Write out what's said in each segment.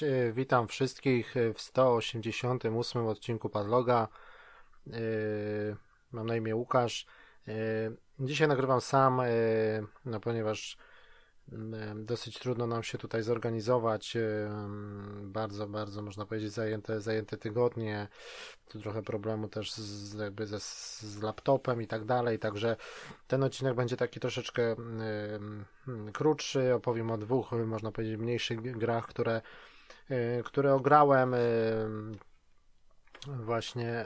Cześć, witam wszystkich w 188 odcinku Padloga. Mam na imię Łukasz. Dzisiaj nagrywam sam, no ponieważ dosyć trudno nam się tutaj zorganizować. Bardzo można powiedzieć zajęte tygodnie. Tu trochę problemu też z laptopem i tak dalej, także ten odcinek będzie taki troszeczkę krótszy. Opowiem o dwóch, można powiedzieć, mniejszych grach, które ograłem właśnie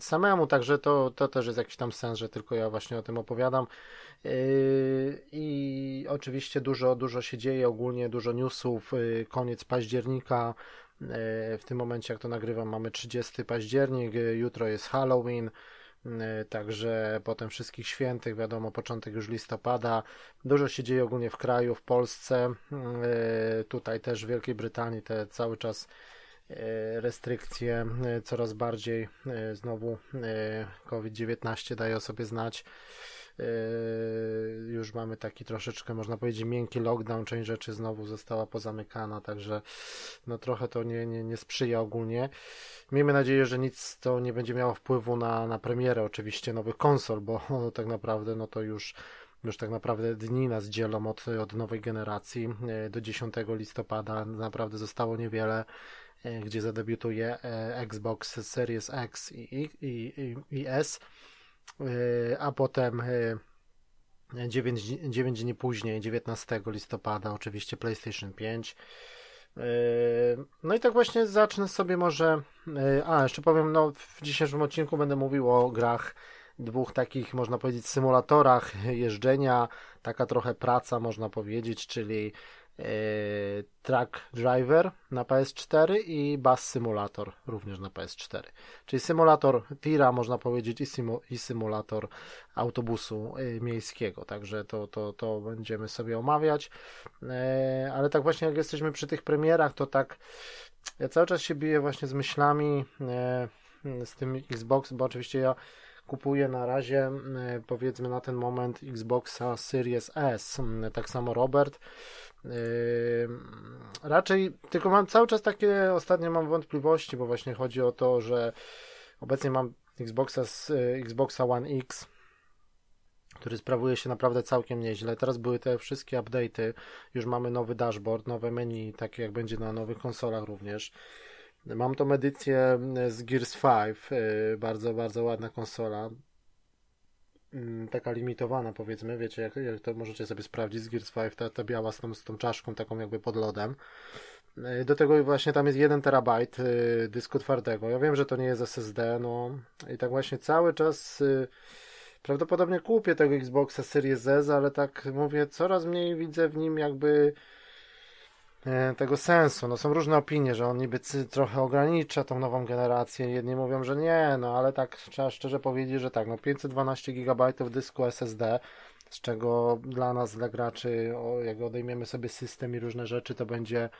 samemu, także to też jest jakiś tam sens, że tylko ja właśnie o tym opowiadam. I oczywiście dużo się dzieje, ogólnie dużo newsów. Koniec października, w tym momencie jak to nagrywam mamy 30 październik, jutro jest Halloween, także potem wszystkich świętych, wiadomo, początek już listopada. Dużo się dzieje ogólnie w kraju, w Polsce, tutaj też w Wielkiej Brytanii te cały czas restrykcje coraz bardziej, znowu COVID-19 daje o sobie znać, już mamy taki troszeczkę, można powiedzieć, miękki lockdown, część rzeczy znowu została pozamykana, także no trochę to nie sprzyja ogólnie. Miejmy nadzieję, że nic to nie będzie miało wpływu na premierę oczywiście nowych konsol, bo tak naprawdę no to już tak naprawdę dni nas dzielą od nowej generacji. Do 10 listopada naprawdę zostało niewiele, gdzie zadebiutuje Xbox Series X i S, a potem 9 dni później, 19 listopada, oczywiście PlayStation 5. No i tak właśnie zacznę sobie może, jeszcze powiem, no w dzisiejszym odcinku będę mówił o grach, dwóch takich, można powiedzieć, symulatorach jeżdżenia, taka trochę praca, można powiedzieć, czyli Truck Driver na PS4 i Bus Simulator również na PS4, czyli symulator tira, można powiedzieć, i symulator autobusu miejskiego, także to będziemy sobie omawiać, ale tak właśnie jak jesteśmy przy tych premierach, to tak ja cały czas się biję właśnie z myślami z tym Xbox, bo oczywiście ja kupuję na razie, powiedzmy, na ten moment Xboxa Series S, tak samo Robert. Raczej, tylko mam cały czas takie, ostatnio mam wątpliwości, bo właśnie chodzi o to, że obecnie mam Xboxa One X, który sprawuje się naprawdę całkiem nieźle. Teraz były te wszystkie update'y, już mamy nowy dashboard, nowe menu, takie jak będzie na nowych konsolach również. Mam tą edycję z Gears 5, bardzo ładna konsola, taka limitowana, powiedzmy, wiecie, jak to możecie sobie sprawdzić z Gears 5, ta biała z tą czaszką taką jakby pod lodem. Do tego właśnie tam jest 1 terabajt dysku twardego, ja wiem, że to nie jest SSD, no i tak właśnie cały czas prawdopodobnie kupię tego Xboxa Series S, ale tak mówię, coraz mniej widzę w nim jakby tego sensu. No są różne opinie, że on niby trochę ogranicza tą nową generację, jedni mówią, że nie, no ale tak trzeba szczerze powiedzieć, że tak, no 512 GB dysku SSD, z czego dla nas, dla graczy, jak odejmiemy sobie system i różne rzeczy, to będzie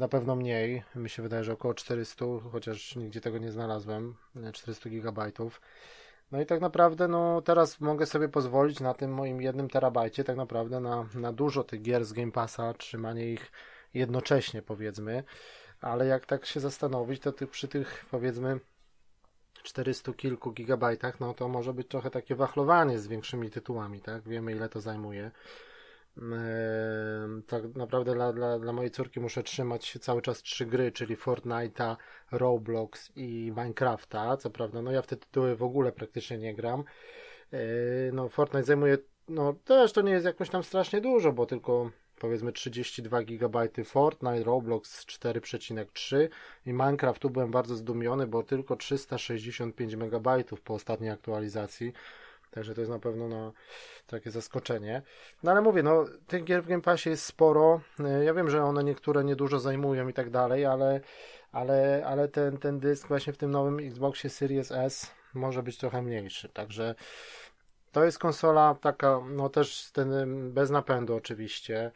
na pewno mniej, mi się wydaje, że około 400, chociaż nigdzie tego nie znalazłem, 400 GB. No i tak naprawdę, no teraz mogę sobie pozwolić na tym moim 1 terabajcie tak naprawdę na dużo tych gier z Game Passa, trzymanie ich jednocześnie, powiedzmy, ale jak tak się zastanowić, to przy tych, powiedzmy, 400 kilku gigabajtach, no to może być trochę takie wachlowanie z większymi tytułami, tak? Wiemy, ile to zajmuje. Tak naprawdę dla mojej córki muszę trzymać cały czas 3 gry, czyli Fortnite'a, Roblox i Minecrafta, co prawda no ja w te tytuły w ogóle praktycznie nie gram. No Fortnite zajmuje, no też to nie jest jakoś tam strasznie dużo, bo tylko powiedzmy 32 GB Fortnite, Roblox 4,3 i Minecraft, tu byłem bardzo zdumiony, bo tylko 365 MB po ostatniej aktualizacji. Także to jest na pewno takie zaskoczenie. No ale mówię, no tych gier w Game Passie jest sporo. Ja wiem, że one niektóre niedużo zajmują i tak dalej, ale ten dysk właśnie w tym nowym Xboxie Series S może być trochę mniejszy. Także to jest konsola taka, no też bez napędu oczywiście.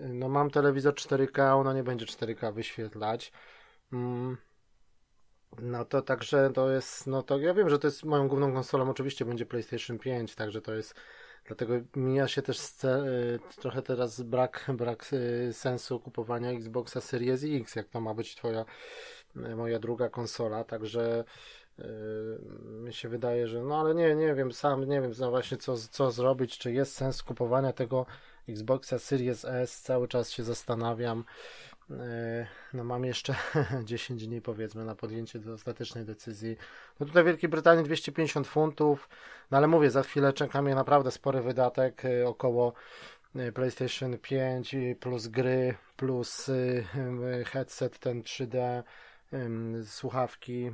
No mam telewizor 4K, ona nie będzie 4K wyświetlać. No to także to jest, no to ja wiem, że to jest moją główną konsolą, oczywiście będzie PlayStation 5, także to jest Dlatego mija się też trochę teraz brak sensu kupowania Xboxa Series X, jak to ma być moja druga konsola, także mi się wydaje, że no ale nie wiem no właśnie co zrobić, czy jest sens kupowania tego Xboxa Series S, cały czas się zastanawiam. No mam jeszcze 10 dni powiedzmy na podjęcie do ostatecznej decyzji. No tutaj w Wielkiej Brytanii 250 funtów, no ale mówię, za chwilę czeka mnie naprawdę spory wydatek, około PlayStation 5 plus gry, plus headset ten 3D, słuchawki,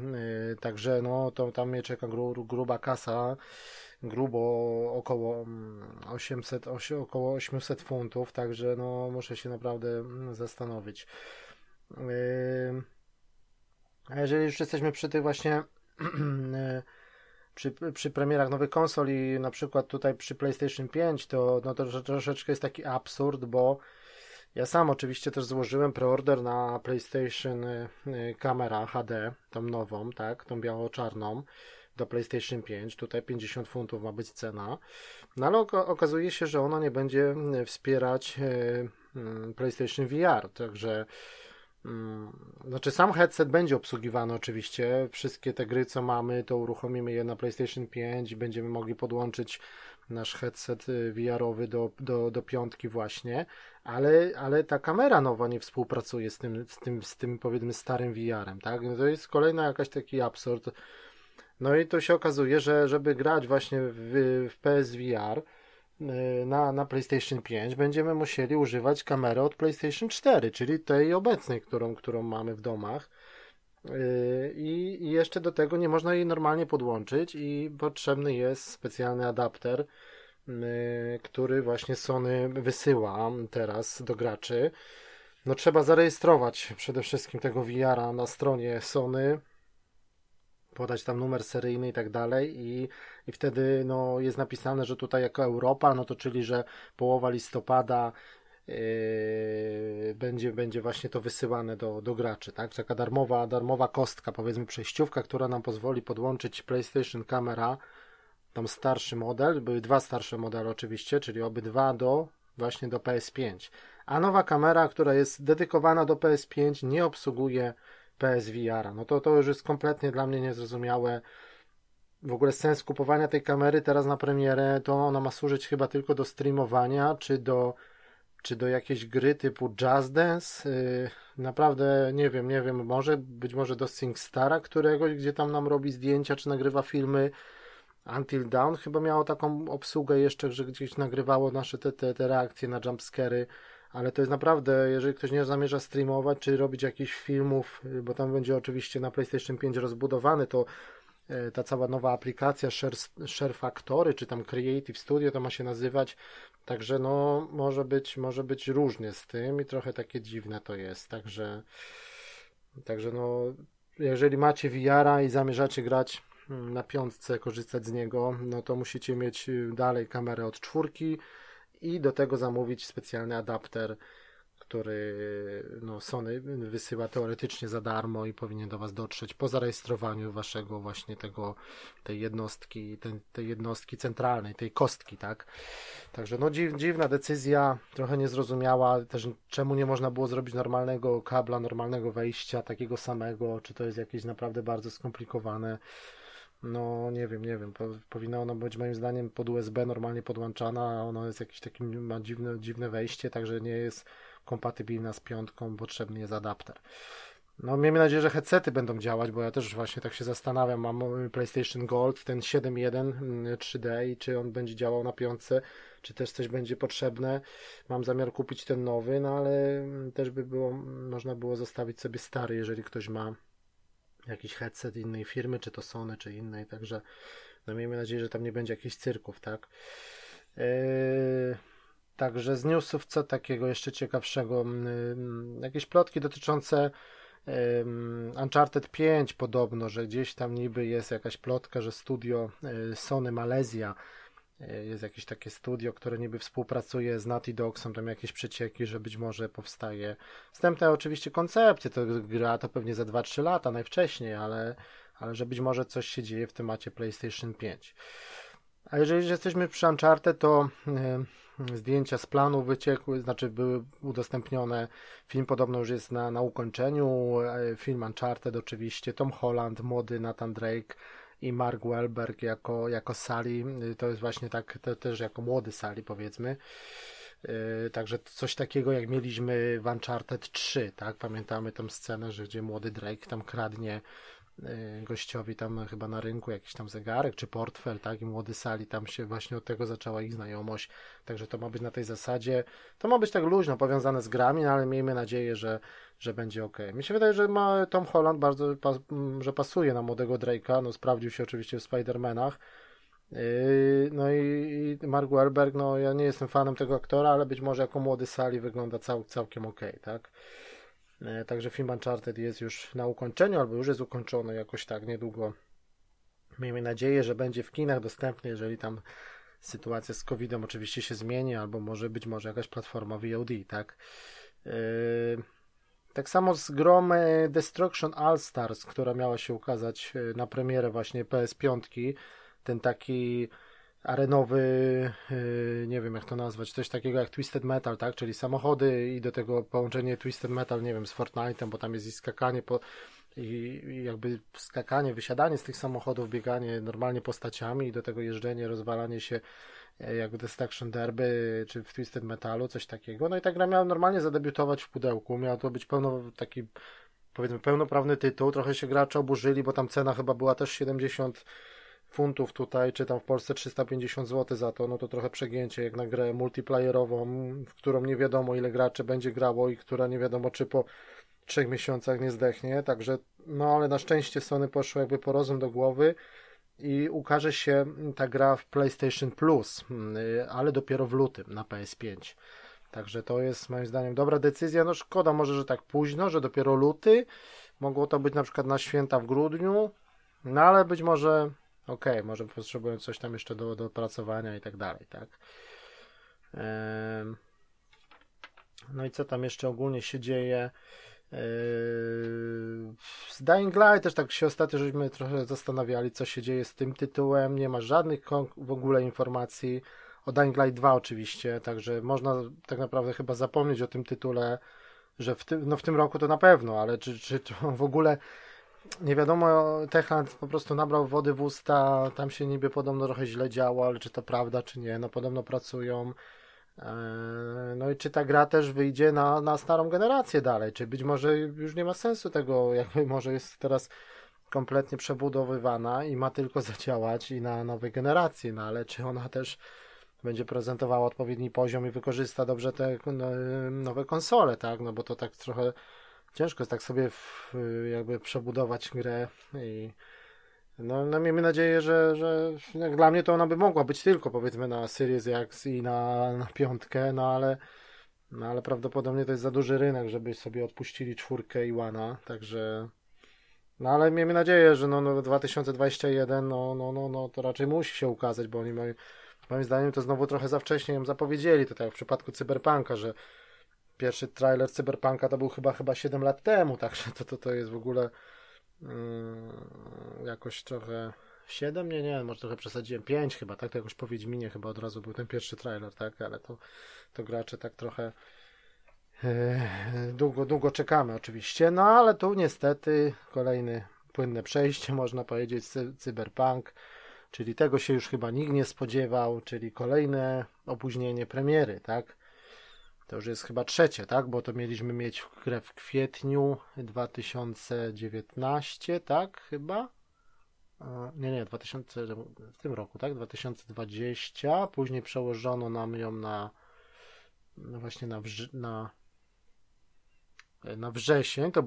także no to tam mnie czeka gruba kasa, około 800 funtów, także no muszę się naprawdę zastanowić. A jeżeli już jesteśmy przy tych właśnie przy premierach nowych konsol i na przykład tutaj przy PlayStation 5, to no to troszeczkę jest taki absurd, bo ja sam oczywiście też złożyłem preorder na PlayStation Camera HD, tą nową, tak, tą biało-czarną, do PlayStation 5, tutaj 50 funtów ma być cena, no ale okazuje się, że ona nie będzie wspierać PlayStation VR, także znaczy sam headset będzie obsługiwany oczywiście, wszystkie te gry co mamy to uruchomimy je na PlayStation 5 i będziemy mogli podłączyć nasz headset VR-owy do piątki właśnie, ale ta kamera nowa nie współpracuje z tym powiedzmy starym VR-em, tak, no to jest kolejna jakaś taki absurd. No i to się okazuje, że żeby grać właśnie w PSVR na PlayStation 5 będziemy musieli używać kamery od PlayStation 4, czyli tej obecnej, którą mamy w domach. I jeszcze do tego nie można jej normalnie podłączyć i potrzebny jest specjalny adapter, który właśnie Sony wysyła teraz do graczy. No trzeba zarejestrować przede wszystkim tego VR-a na stronie Sony, podać tam numer seryjny i tak dalej i wtedy no, jest napisane, że tutaj jako Europa, no to czyli, że połowa listopada będzie właśnie to wysyłane do graczy, tak? Taka darmowa kostka, powiedzmy przejściówka, która nam pozwoli podłączyć PlayStation Camera, tam starszy model, były dwa starsze modele oczywiście, czyli obydwa do PS5, a nowa kamera, która jest dedykowana do PS5, nie obsługuje PSVR-a. No to już jest kompletnie dla mnie niezrozumiałe. W ogóle sens kupowania tej kamery teraz na premierę, to ona ma służyć chyba tylko do streamowania, czy do jakiejś gry typu Just Dance. Naprawdę nie wiem, być może do SingStara któregoś, gdzie tam nam robi zdjęcia, czy nagrywa filmy. Until Dawn chyba miało taką obsługę jeszcze, że gdzieś nagrywało nasze te reakcje na jumpscary. Ale to jest naprawdę, jeżeli ktoś nie zamierza streamować, czy robić jakichś filmów, bo tam będzie oczywiście na PlayStation 5 rozbudowany, to ta cała nowa aplikacja Share Factory, czy tam Creative Studio to ma się nazywać, także no może być różnie z tym i trochę takie dziwne to jest, także no jeżeli macie VR-a i zamierzacie grać na piątce, korzystać z niego, no to musicie mieć dalej kamerę od 4 i do tego zamówić specjalny adapter, który no, Sony wysyła teoretycznie za darmo i powinien do Was dotrzeć po zarejestrowaniu Waszego właśnie tej jednostki centralnej, tej kostki, tak? Także no dziwna decyzja, trochę niezrozumiała, też czemu nie można było zrobić normalnego kabla, normalnego wejścia, takiego samego, czy to jest jakieś naprawdę bardzo skomplikowane. No nie wiem, powinna ona być moim zdaniem pod USB normalnie podłączana, a ona jest jakieś takie, ma dziwne wejście, także nie jest kompatybilna z piątką, potrzebny jest adapter. No miejmy nadzieję, że headsety będą działać, bo ja też właśnie tak się zastanawiam, mam PlayStation Gold, ten 7.1 3D i czy on będzie działał na piątce, czy też coś będzie potrzebne, mam zamiar kupić ten nowy, no ale też by było, można było zostawić sobie stary, jeżeli ktoś ma jakiś headset innej firmy, czy to Sony, czy innej, także no miejmy nadzieję, że tam nie będzie jakichś cyrków, tak? Także z newsów co takiego jeszcze ciekawszego? Jakieś plotki dotyczące Uncharted 5 podobno, że gdzieś tam niby jest jakaś plotka, że studio Sony Malezja, jest jakieś takie studio, które niby współpracuje z Naughty Dog, są tam jakieś przecieki, że być może powstaje wstępne oczywiście koncepcje, to gra to pewnie za 2-3 lata najwcześniej, ale że być może coś się dzieje w temacie PlayStation 5. A jeżeli już jesteśmy przy Uncharted, to zdjęcia z planu wyciekły, znaczy były udostępnione. Film podobno już jest na ukończeniu. Film Uncharted oczywiście, Tom Holland, młody Nathan Drake i Mark Wahlberg jako Sully. To jest właśnie tak, to też jako młody Sully, powiedzmy. Także coś takiego jak mieliśmy w Uncharted 3, tak? Pamiętamy tą scenę, że gdzie młody Drake tam kradnie gościowi tam chyba na rynku jakiś tam zegarek czy portfel, tak? I młody Sully, tam się właśnie od tego zaczęła ich znajomość. Także to ma być na tej zasadzie, to ma być tak luźno powiązane z grami, no ale miejmy nadzieję, że będzie ok. Mi się wydaje, że ma Tom Holland bardzo, że pasuje na młodego Drake'a, no sprawdził się oczywiście w Spider-Manach. No i Mark Wahlberg, no ja nie jestem fanem tego aktora, ale być może jako młody Sully wygląda całkiem ok, tak? Także film Uncharted jest już na ukończeniu, albo już jest ukończony jakoś tak niedługo. Miejmy nadzieję, że będzie w kinach dostępny, jeżeli tam sytuacja z COVID-em oczywiście się zmieni, albo może być może jakaś platforma VOD, tak? Tak samo z grą Destruction All Stars, która miała się ukazać na premierę właśnie PS5, ten taki arenowy, nie wiem jak to nazwać, coś takiego jak Twisted Metal, tak, czyli samochody i do tego połączenie Twisted Metal, nie wiem, z Fortnite'em, bo tam jest i skakanie i jakby skakanie, wysiadanie z tych samochodów, bieganie normalnie postaciami i do tego jeżdżenie, rozwalanie się jakby Destruction Derby czy w Twisted Metalu, coś takiego. No i ta gra miała normalnie zadebiutować w pudełku, miał to być taki powiedzmy pełnoprawny tytuł, trochę się gracze oburzyli, bo tam cena chyba była też 70 funtów tutaj, czy tam w Polsce 350 zł za to, no to trochę przegięcie jak na grę multiplayerową, w którą nie wiadomo ile graczy będzie grało i która nie wiadomo czy po 3 miesiącach nie zdechnie, także no ale na szczęście Sony poszło jakby po rozum do głowy i ukaże się ta gra w PlayStation Plus, ale dopiero w lutym na PS5, także to jest moim zdaniem dobra decyzja, no szkoda może, że tak późno, że dopiero luty, mogło to być na przykład na święta w grudniu, no ale być może okej, może potrzebują coś tam jeszcze do dopracowania i tak dalej, tak? No i co tam jeszcze ogólnie się dzieje? Z Dying Light też tak się ostatnio żeśmy trochę zastanawiali, co się dzieje z tym tytułem. Nie ma żadnych w ogóle informacji o Dying Light 2 oczywiście, także można tak naprawdę chyba zapomnieć o tym tytule, że w tym roku to na pewno, ale czy to w ogóle... Nie wiadomo, Techland po prostu nabrał wody w usta, tam się niby podobno trochę źle działo, ale czy to prawda, czy nie, no podobno pracują. No i czy ta gra też wyjdzie na starą generację dalej, czy być może już nie ma sensu tego, jakby może jest teraz kompletnie przebudowywana i ma tylko zadziałać i na nowej generacji, no ale czy ona też będzie prezentowała odpowiedni poziom i wykorzysta dobrze te nowe konsole, tak, no bo to tak trochę... Ciężko jest tak sobie jakby przebudować grę i no miejmy nadzieję, że jak dla mnie to ona by mogła być tylko powiedzmy na Series X i na piątkę, no ale prawdopodobnie to jest za duży rynek, żeby sobie odpuścili czwórkę i łana, także no ale miejmy nadzieję, że 2021 to raczej musi się ukazać, bo oni moim zdaniem to znowu trochę za wcześnie ją zapowiedzieli, to tak jak w przypadku Cyberpunka, że pierwszy trailer Cyberpunka to był chyba 7 lat temu, także to jest w ogóle jakoś trochę 7, może trochę przesadziłem, 5 chyba, tak, to jakoś po Wiedźminie chyba od razu był ten pierwszy trailer, tak, ale to gracze tak trochę długo czekamy oczywiście, no ale tu niestety kolejne płynne przejście, można powiedzieć, Cyberpunk, czyli tego się już chyba nikt nie spodziewał, czyli kolejne opóźnienie premiery, tak. To już jest chyba trzecie, tak? Bo to mieliśmy mieć grę w kwietniu 2019, tak? Chyba? Nie, w tym roku, tak? 2020. Później przełożono nam ją na wrzesień. To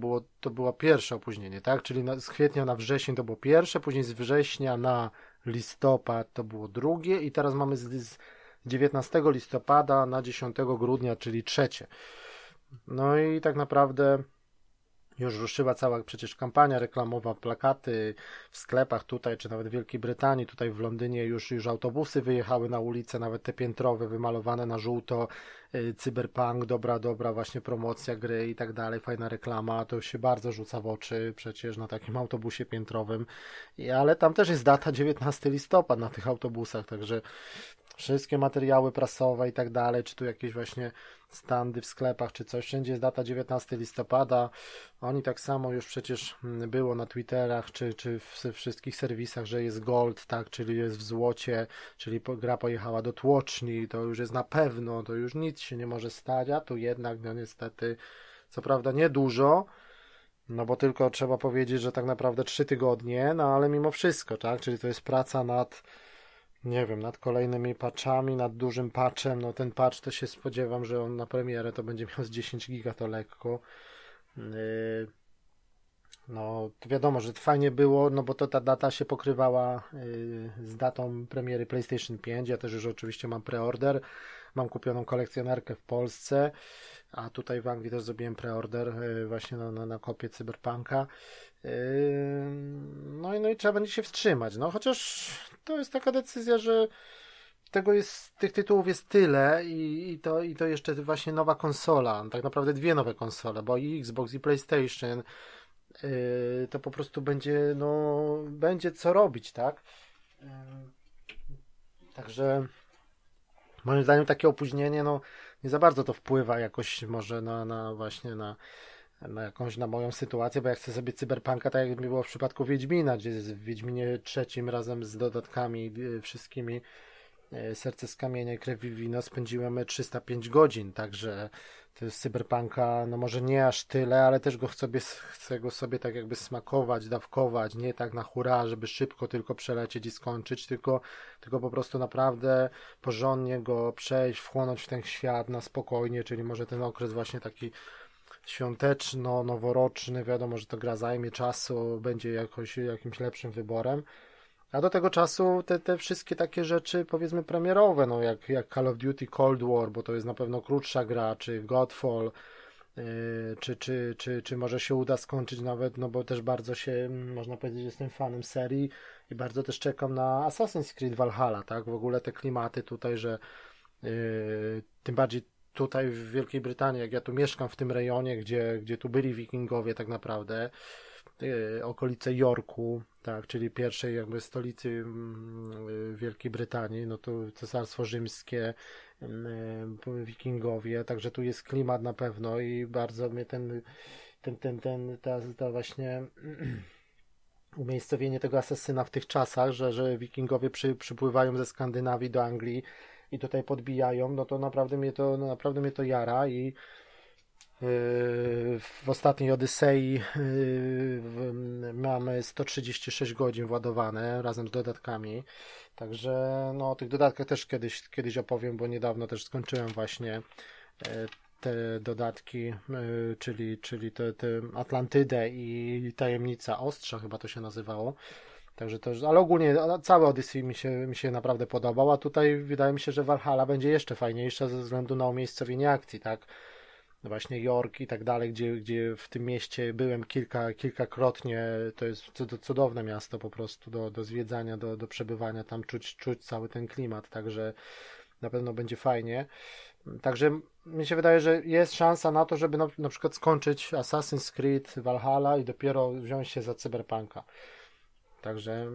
było pierwsze opóźnienie, tak? Czyli z kwietnia na wrzesień to było pierwsze, później z września na listopad to było drugie i teraz mamy z 19 listopada na 10 grudnia, czyli trzecie. No i tak naprawdę Już ruszyła cała przecież kampania reklamowa, plakaty w sklepach tutaj, czy nawet w Wielkiej Brytanii, tutaj w Londynie już autobusy wyjechały na ulicę, nawet te piętrowe wymalowane na żółto, cyberpunk, dobra, właśnie promocja gry i tak dalej, fajna reklama, to się bardzo rzuca w oczy przecież na takim autobusie piętrowym, ale tam też jest data 19 listopada na tych autobusach, także wszystkie materiały prasowe i tak dalej, czy tu jakieś właśnie standy w sklepach, czy coś, wszędzie jest data 19 listopada, oni tak samo już przecież było na Twitterach, czy w wszystkich serwisach, że jest gold, tak, czyli jest w złocie, czyli gra pojechała do tłoczni, to już jest na pewno, to już nic się nie może stać, a tu jednak, no niestety, co prawda niedużo, no bo tylko trzeba powiedzieć, że tak naprawdę 3 tygodnie, no ale mimo wszystko, tak, czyli to jest praca nad... nie wiem, nad kolejnymi patchami, nad dużym patchem, no ten patch to się spodziewam, że on na premierę to będzie miał z 10 giga, to lekko. No to wiadomo, że fajnie było, no bo to ta data się pokrywała z datą premiery PlayStation 5, ja też już oczywiście mam preorder, mam kupioną kolekcjonerkę w Polsce, a tutaj w Anglii też zrobiłem preorder właśnie na kopię Cyberpunka. No i trzeba będzie się wstrzymać, no chociaż to jest taka decyzja, że tego jest, tych tytułów jest tyle i to jeszcze właśnie nowa konsola, tak naprawdę 2 nowe konsole, bo i Xbox i PlayStation, to po prostu będzie, no będzie co robić, tak? Także moim zdaniem takie opóźnienie, no nie za bardzo to wpływa jakoś może na moją sytuację, bo ja chcę sobie Cyberpunka, tak jak było w przypadku Wiedźmina, gdzie jest w Wiedźminie 3 razem z dodatkami wszystkimi, Serce z Kamienia i Krew i Wino, spędziłem 305 godzin, także to jest Cyberpunka, no może nie aż tyle, ale też chcę go sobie tak jakby smakować, dawkować, nie tak na hura, żeby szybko tylko przelecieć i skończyć, tylko po prostu naprawdę porządnie go przejść, wchłonąć w ten świat na spokojnie, czyli może ten okres właśnie taki świąteczno-noworoczny, wiadomo, że to gra zajmie czasu, będzie jakimś lepszym wyborem, a do tego czasu te wszystkie takie rzeczy, powiedzmy, premierowe, no jak Call of Duty Cold War, bo to jest na pewno krótsza gra, czy Godfall, czy może się uda skończyć nawet, no bo też bardzo się, można powiedzieć, jestem fanem serii i bardzo też czekam na Assassin's Creed Valhalla, tak, w ogóle te klimaty tutaj, że tym bardziej tutaj w Wielkiej Brytanii, jak ja tu mieszkam w tym rejonie, gdzie tu byli wikingowie tak naprawdę, okolice Yorku, tak, czyli pierwszej jakby stolicy Wielkiej Brytanii, no tu Cesarstwo Rzymskie, wikingowie, także tu jest klimat na pewno i bardzo mnie ta właśnie umiejscowienie tego asasyna w tych czasach, że wikingowie przypływają ze Skandynawii do Anglii i tutaj podbijają, no to naprawdę mnie to jara i w ostatniej Odysei mamy 136 godzin władowane razem z dodatkami, także no o tych dodatkach też kiedyś opowiem, bo niedawno też skończyłem właśnie te dodatki, czyli te Atlantydę i Tajemnica Ostrza chyba to się nazywało. Także to, ale ogólnie cały Odyssey mi się naprawdę podobał, a tutaj wydaje mi się, że Valhalla będzie jeszcze fajniejsza ze względu na umiejscowienie akcji, tak? Właśnie York i tak dalej, gdzie w tym mieście byłem kilkakrotnie, to jest cudowne miasto po prostu do zwiedzania, do przebywania, tam czuć cały ten klimat, także na pewno będzie fajnie. Także mi się wydaje, że jest szansa na to, żeby na przykład skończyć Assassin's Creed Valhalla i dopiero wziąć się za Cyberpunka. Także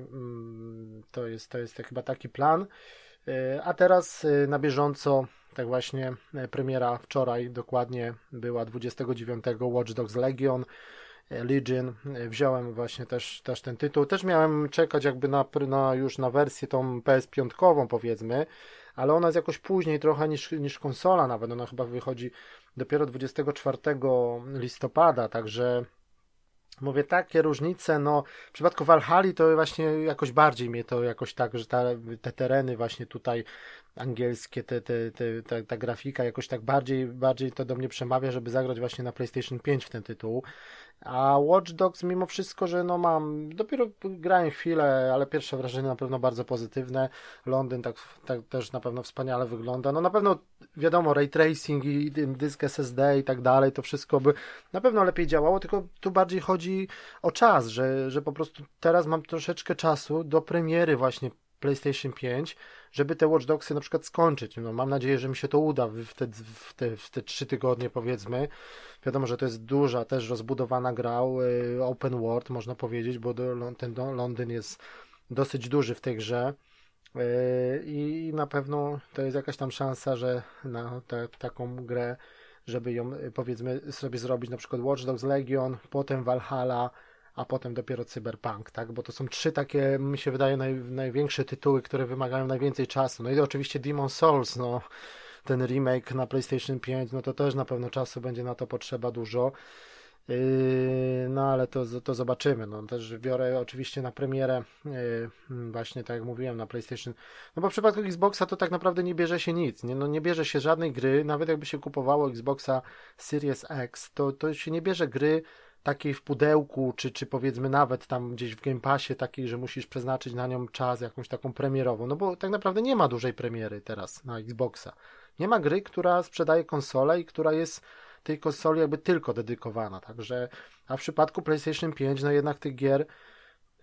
to jest chyba taki plan. A teraz na bieżąco, tak właśnie premiera wczoraj dokładnie była 29, Watch Dogs Legion, wziąłem właśnie też ten tytuł, też miałem czekać jakby już na wersję tą PS5 powiedzmy, ale ona jest jakoś później trochę niż konsola nawet, ona chyba wychodzi dopiero 24 listopada, także... Mówię, takie różnice, no w przypadku Valhalli to właśnie jakoś bardziej mnie to jakoś tak, że te tereny właśnie tutaj angielskie, ta grafika jakoś tak bardziej to do mnie przemawia, żeby zagrać właśnie na PlayStation 5 w ten tytuł, A Watch Dogs, mimo wszystko, że no mam, dopiero grałem chwilę, ale pierwsze wrażenie na pewno bardzo pozytywne. Londyn tak też na pewno wspaniale wygląda. No na pewno wiadomo, ray tracing i dysk SSD i tak dalej, to wszystko by na pewno lepiej działało, tylko tu bardziej chodzi o czas, że po prostu teraz mam troszeczkę czasu do premiery właśnie PlayStation 5, żeby te Watch Dogsy na przykład skończyć. No, mam nadzieję, że mi się to uda w te 3 tygodnie, powiedzmy. Wiadomo, że to jest duża, też rozbudowana gra, open world, można powiedzieć, bo ten Londyn jest dosyć duży w tej grze i na pewno to jest jakaś tam szansa, że na taką grę, żeby ją, powiedzmy, sobie zrobić, na przykład Watch Dogs Legion, potem Valhalla, a potem dopiero Cyberpunk, tak? Bo to są 3 takie, mi się wydaje, największe tytuły, które wymagają najwięcej czasu. No i oczywiście Demon Souls, no ten remake na PlayStation 5, no to też na pewno czasu będzie na to potrzeba dużo. No ale to zobaczymy. No też biorę oczywiście na premierę, właśnie tak jak mówiłem, na PlayStation. No bo w przypadku Xboxa to tak naprawdę nie bierze się nic. Nie bierze się żadnej gry, nawet jakby się kupowało Xboxa Series X, to się nie bierze gry takiej w pudełku, czy powiedzmy nawet tam gdzieś w Game Passie takiej, że musisz przeznaczyć na nią czas, jakąś taką premierową, no bo tak naprawdę nie ma dużej premiery teraz na Xboxa. Nie ma gry, która sprzedaje konsolę i która jest tej konsoli jakby tylko dedykowana, także, a w przypadku PlayStation 5, no jednak tych gier,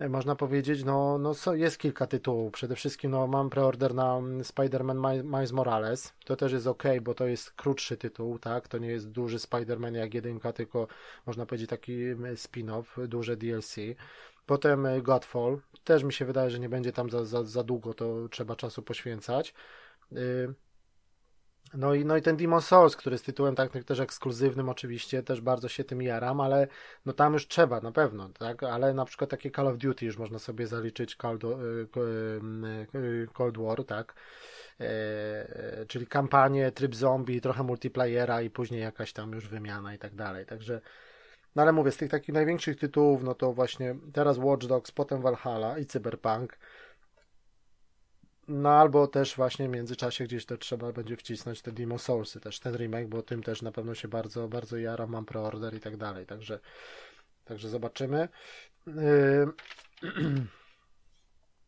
można powiedzieć, no jest kilka tytułów. Przede wszystkim no, mam preorder na Spider-Man Miles Morales. To też jest ok, bo to jest krótszy tytuł, tak? To nie jest duży Spider-Man jak 1, tylko można powiedzieć taki spin-off, duże DLC. Potem Godfall. Też mi się wydaje, że nie będzie tam za długo, to trzeba czasu poświęcać. No i ten Demon Souls, który jest tytułem tak też ekskluzywnym oczywiście, też bardzo się tym jaram, ale no tam już trzeba na pewno, tak, ale na przykład takie Call of Duty już można sobie zaliczyć, Cold War, tak, czyli kampanię, tryb zombie, trochę multiplayera i później jakaś tam już wymiana i tak dalej, także, no ale mówię, z tych takich największych tytułów, no to właśnie teraz Watch Dogs, potem Valhalla i Cyberpunk. No albo też właśnie w międzyczasie gdzieś to trzeba będzie wcisnąć te Demon Soulsy, też ten remake, bo tym też na pewno się bardzo, bardzo jaram, mam preorder i tak dalej, także zobaczymy.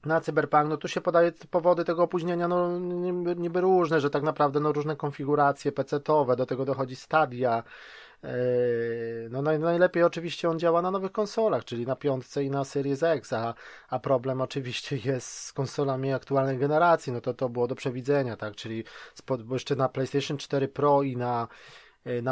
Na Cyberpunk, no tu się podaje powody tego opóźnienia, no niby różne, że tak naprawdę no różne konfiguracje PC-towe, do tego dochodzi Stadia. No najlepiej oczywiście on działa na nowych konsolach, czyli na 5 i na Series X, a problem oczywiście jest z konsolami aktualnej generacji, no to było do przewidzenia, tak, czyli bo jeszcze na PlayStation 4 Pro i na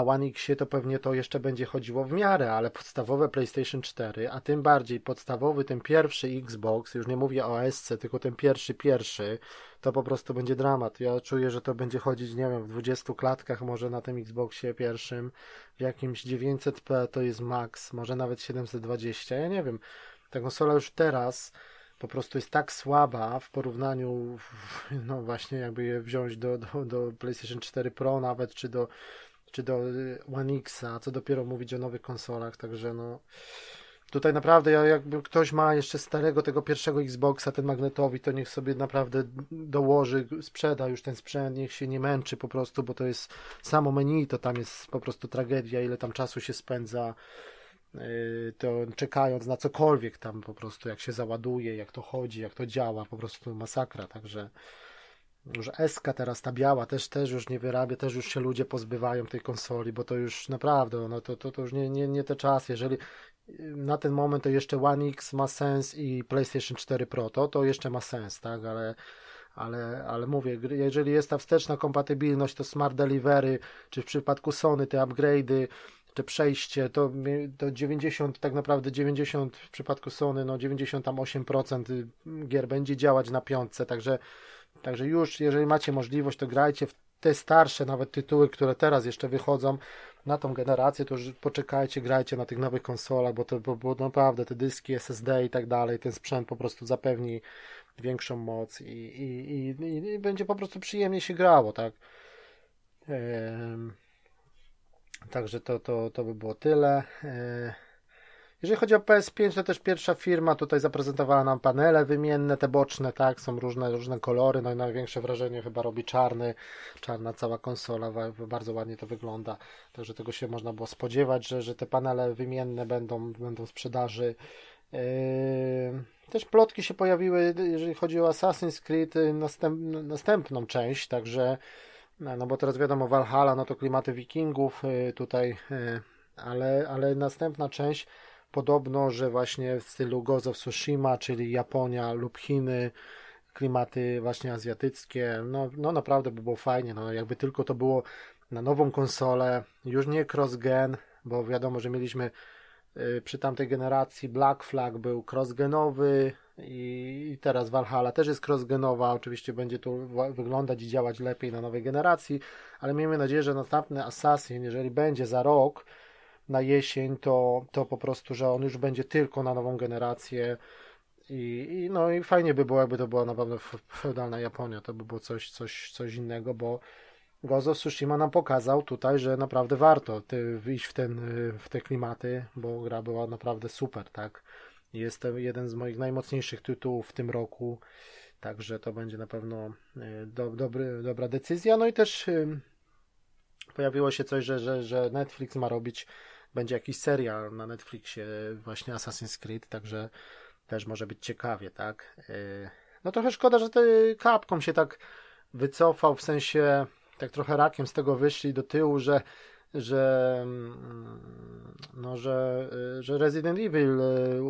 One Xie to pewnie to jeszcze będzie chodziło w miarę, ale podstawowe PlayStation 4, a tym bardziej podstawowy, ten pierwszy Xbox, już nie mówię o SC, tylko ten pierwszy, to po prostu będzie dramat. Ja czuję, że to będzie chodzić, nie wiem, w 20 klatkach może na tym Xboxie pierwszym, w jakimś 900p to jest max, może nawet 720, ja nie wiem. Ta konsola już teraz po prostu jest tak słaba w porównaniu, no właśnie jakby je wziąć do PlayStation 4 Pro nawet, czy do One X-a, co dopiero mówić o nowych konsolach, także no tutaj naprawdę, jakby ktoś ma jeszcze starego tego pierwszego Xboxa, ten magnetowi, to niech sobie naprawdę dołoży, sprzeda już ten sprzęt, niech się nie męczy po prostu, bo to jest samo menu, to tam jest po prostu tragedia, ile tam czasu się spędza, to czekając na cokolwiek tam po prostu, jak się załaduje, jak to chodzi, jak to działa, po prostu masakra, także już S-ka teraz, ta biała, też już nie wyrabia, też już się ludzie pozbywają tej konsoli, bo to już naprawdę, no to już nie te czasy, jeżeli na ten moment to jeszcze One X ma sens i PlayStation 4 Pro, to jeszcze ma sens, tak, ale mówię, jeżeli jest ta wsteczna kompatybilność, to smart delivery, czy w przypadku Sony te upgrade'y, te przejście, to 90, tak naprawdę 90 w przypadku Sony, no 98% gier będzie działać na 5, Także już, jeżeli macie możliwość, to grajcie w te starsze nawet tytuły, które teraz jeszcze wychodzą na tą generację, to już poczekajcie, grajcie na tych nowych konsolach, bo naprawdę te dyski SSD i tak dalej, ten sprzęt po prostu zapewni większą moc i będzie po prostu przyjemnie się grało, tak? Także to by było tyle. Jeżeli chodzi o PS5, to też pierwsza firma tutaj zaprezentowała nam panele wymienne, te boczne, tak, są różne kolory, no i największe wrażenie chyba robi czarna cała konsola, bardzo ładnie to wygląda, także tego się można było spodziewać, że te panele wymienne będą w sprzedaży. Też plotki się pojawiły, jeżeli chodzi o Assassin's Creed, następną część, także, no bo teraz wiadomo, Valhalla, no to klimaty wikingów tutaj, ale następna część podobno, że właśnie w stylu Gozo Tsushima, czyli Japonia lub Chiny, klimaty właśnie azjatyckie, no naprawdę by było fajnie, no jakby tylko to było na nową konsolę, już nie cross-gen, bo wiadomo, że mieliśmy przy tamtej generacji Black Flag był crossgenowy i teraz Valhalla też jest crossgenowa, oczywiście będzie to wyglądać i działać lepiej na nowej generacji, ale miejmy nadzieję, że następny Assassin, jeżeli będzie za rok na jesień, to po prostu, że on już będzie tylko na nową generację i fajnie by było, jakby to była naprawdę feudalna Japonia, to by było coś innego, bo Gozo Tsushima nam pokazał tutaj, że naprawdę warto iść w te klimaty, bo gra była naprawdę super, tak? Jest to jeden z moich najmocniejszych tytułów w tym roku, także to będzie na pewno dobra decyzja. No i też pojawiło się coś, że Netflix ma robić, będzie jakiś serial na Netflixie właśnie Assassin's Creed, także też może być ciekawie, tak? No trochę szkoda, że Capcom się tak wycofał, w sensie tak trochę rakiem z tego wyszli do tyłu, że Resident Evil